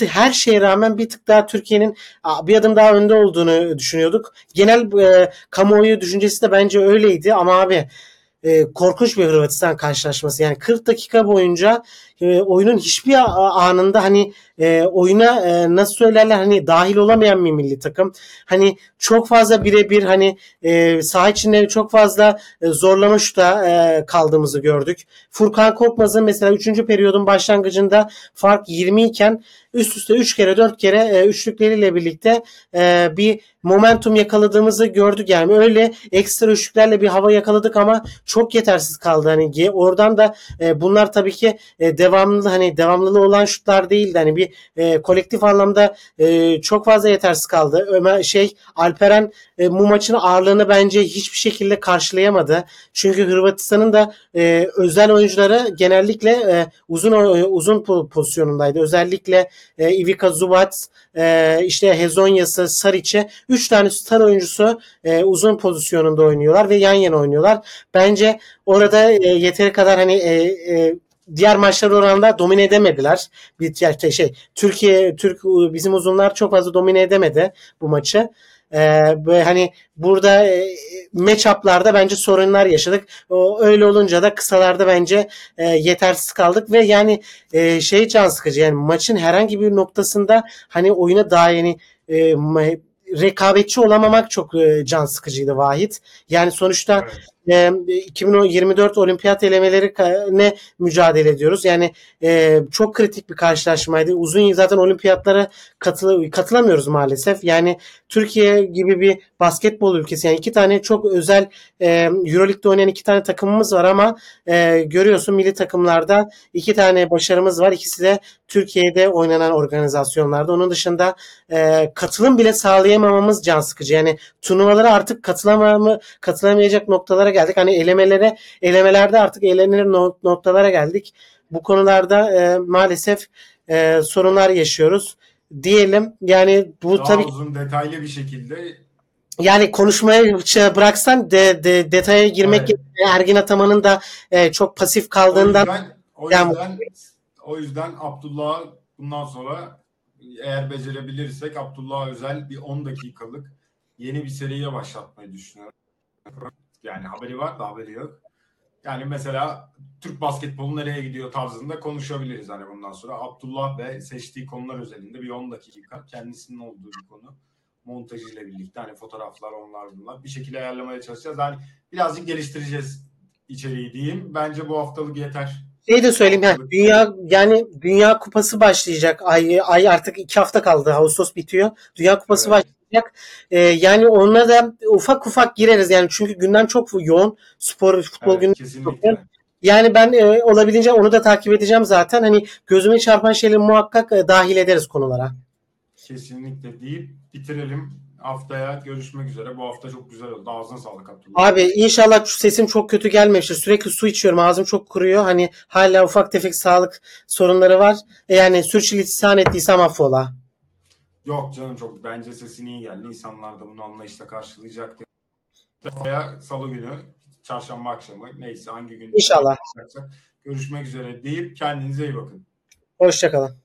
her şeye rağmen bir tık daha Türkiye'nin bir adım daha önde olduğunu düşünüyorduk. Genel kamuoyu düşüncesi de bence öyleydi, ama abi korkunç bir Hırvatistan karşılaşması. Yani 40 dakika boyunca oyunun hiçbir anında hani oyuna nasıl söylerler, hani dahil olamayan bir milli takım. Hani çok fazla birebir, hani saha içinde çok fazla zorlama şuta kaldığımızı gördük. Furkan Korkmaz'ın mesela 3. periyodun başlangıcında fark 20 iken üst üste 3 kere 4 kere üçlükleriyle birlikte bir momentum yakaladığımızı gördük. Yani öyle ekstra üçlüklerle bir hava yakaladık, ama çok yetersiz kaldı hani. Oradan da bunlar tabii ki devamlı, hani devamlılığı olan şutlar değildi. Hani bir kolektif anlamda çok fazla yetersiz kaldı. Alperen bu maçın ağırlığını bence hiçbir şekilde karşılayamadı. Çünkü Hırvatistan'ın da özel oyuncuları genellikle uzun pozisyonundaydı. Özellikle Ivica Zubac, işte Hezonya'sı, Saric'i, 3 tane star oyuncusu uzun pozisyonunda oynuyorlar ve yan yana oynuyorlar. Bence orada yeteri kadar hani diğer maçlar oranında domine edemediler. Bizim uzunlar çok fazla domine edemedi bu maçı. Hani burada match-up'larda bence sorunlar yaşadık. Öyle olunca da kısalarda bence yetersiz kaldık ve yani can sıkıcı. Yani maçın herhangi bir noktasında hani oyuna daha yeni rekabetçi olamamak çok can sıkıcıydı Vahit. Yani sonuçta evet. 2024 Olimpiyat elemelerine mücadele ediyoruz. Yani çok kritik bir karşılaşmaydı. Uzun zaten olimpiyatlara katılamıyoruz maalesef. Yani Türkiye gibi bir basketbol ülkesi. Yani 2 tane çok özel Euroleague'de oynayan 2 tane takımımız var ama görüyorsun milli takımlarda 2 tane başarımız var. İkisi de Türkiye'de oynanan organizasyonlarda. Onun dışında katılım bile sağlayamamamız can sıkıcı. Yani turnuvalara artık katılamayacak noktalara geldik. Hani elemelerde artık elenir noktalara geldik. Bu konularda maalesef sorunlar yaşıyoruz diyelim. Yani bu daha tabii uzun detaylı bir şekilde yani konuşmaya bıraksan detaya girmek evet. Ergin Ataman'ın da çok pasif kaldığından o yüzden Abdullah bundan sonra eğer becerebilirsek Abdullah'a özel bir 10 dakikalık yeni bir seriye başlatmayı düşünüyorum. Yani haberi var da haberi yok. Yani mesela Türk basketbolu nereye gidiyor tarzında konuşabiliriz hani bundan sonra. Abdullah ve seçtiği konular özelinde bir 10 dakika kendisinin olduğu bir konu. Montajıyla birlikte hani fotoğraflar onlar bunlar. Bir şekilde ayarlamaya çalışacağız. Hani birazcık geliştireceğiz içeriği diyeyim. Bence bu haftalık yeter. De söyleyeyim yani Dünya Kupası başlayacak. Ay artık 2 hafta kaldı. Ağustos bitiyor. Dünya Kupası evet. Başlayacak. Yani onlara da ufak ufak gireriz yani çünkü gündem çok yoğun, spor, futbol evet, gündemi çok yoğun. Yani ben olabildiğince onu da takip edeceğim zaten. Hani gözüme çarpan şeyleri muhakkak dahil ederiz konulara. Kesinlikle deyip bitirelim. Haftaya görüşmek üzere. Bu hafta çok güzel oldu. Ağzına sağlık Abdullah. Abi inşallah sesim çok kötü gelmemiştir. Sürekli su içiyorum. Ağzım çok kuruyor. Hani hala ufak tefek sağlık sorunları var. Yani sürçülisan ettiysem affola. Yok canım çok. Bence sesin iyi geldi. İnsanlar da bunu anlayışla karşılayacaktır. Haftaya salı günü, çarşamba akşamı neyse hangi gün. İnşallah. Görüşmek üzere deyip kendinize iyi bakın. Hoşçakalın.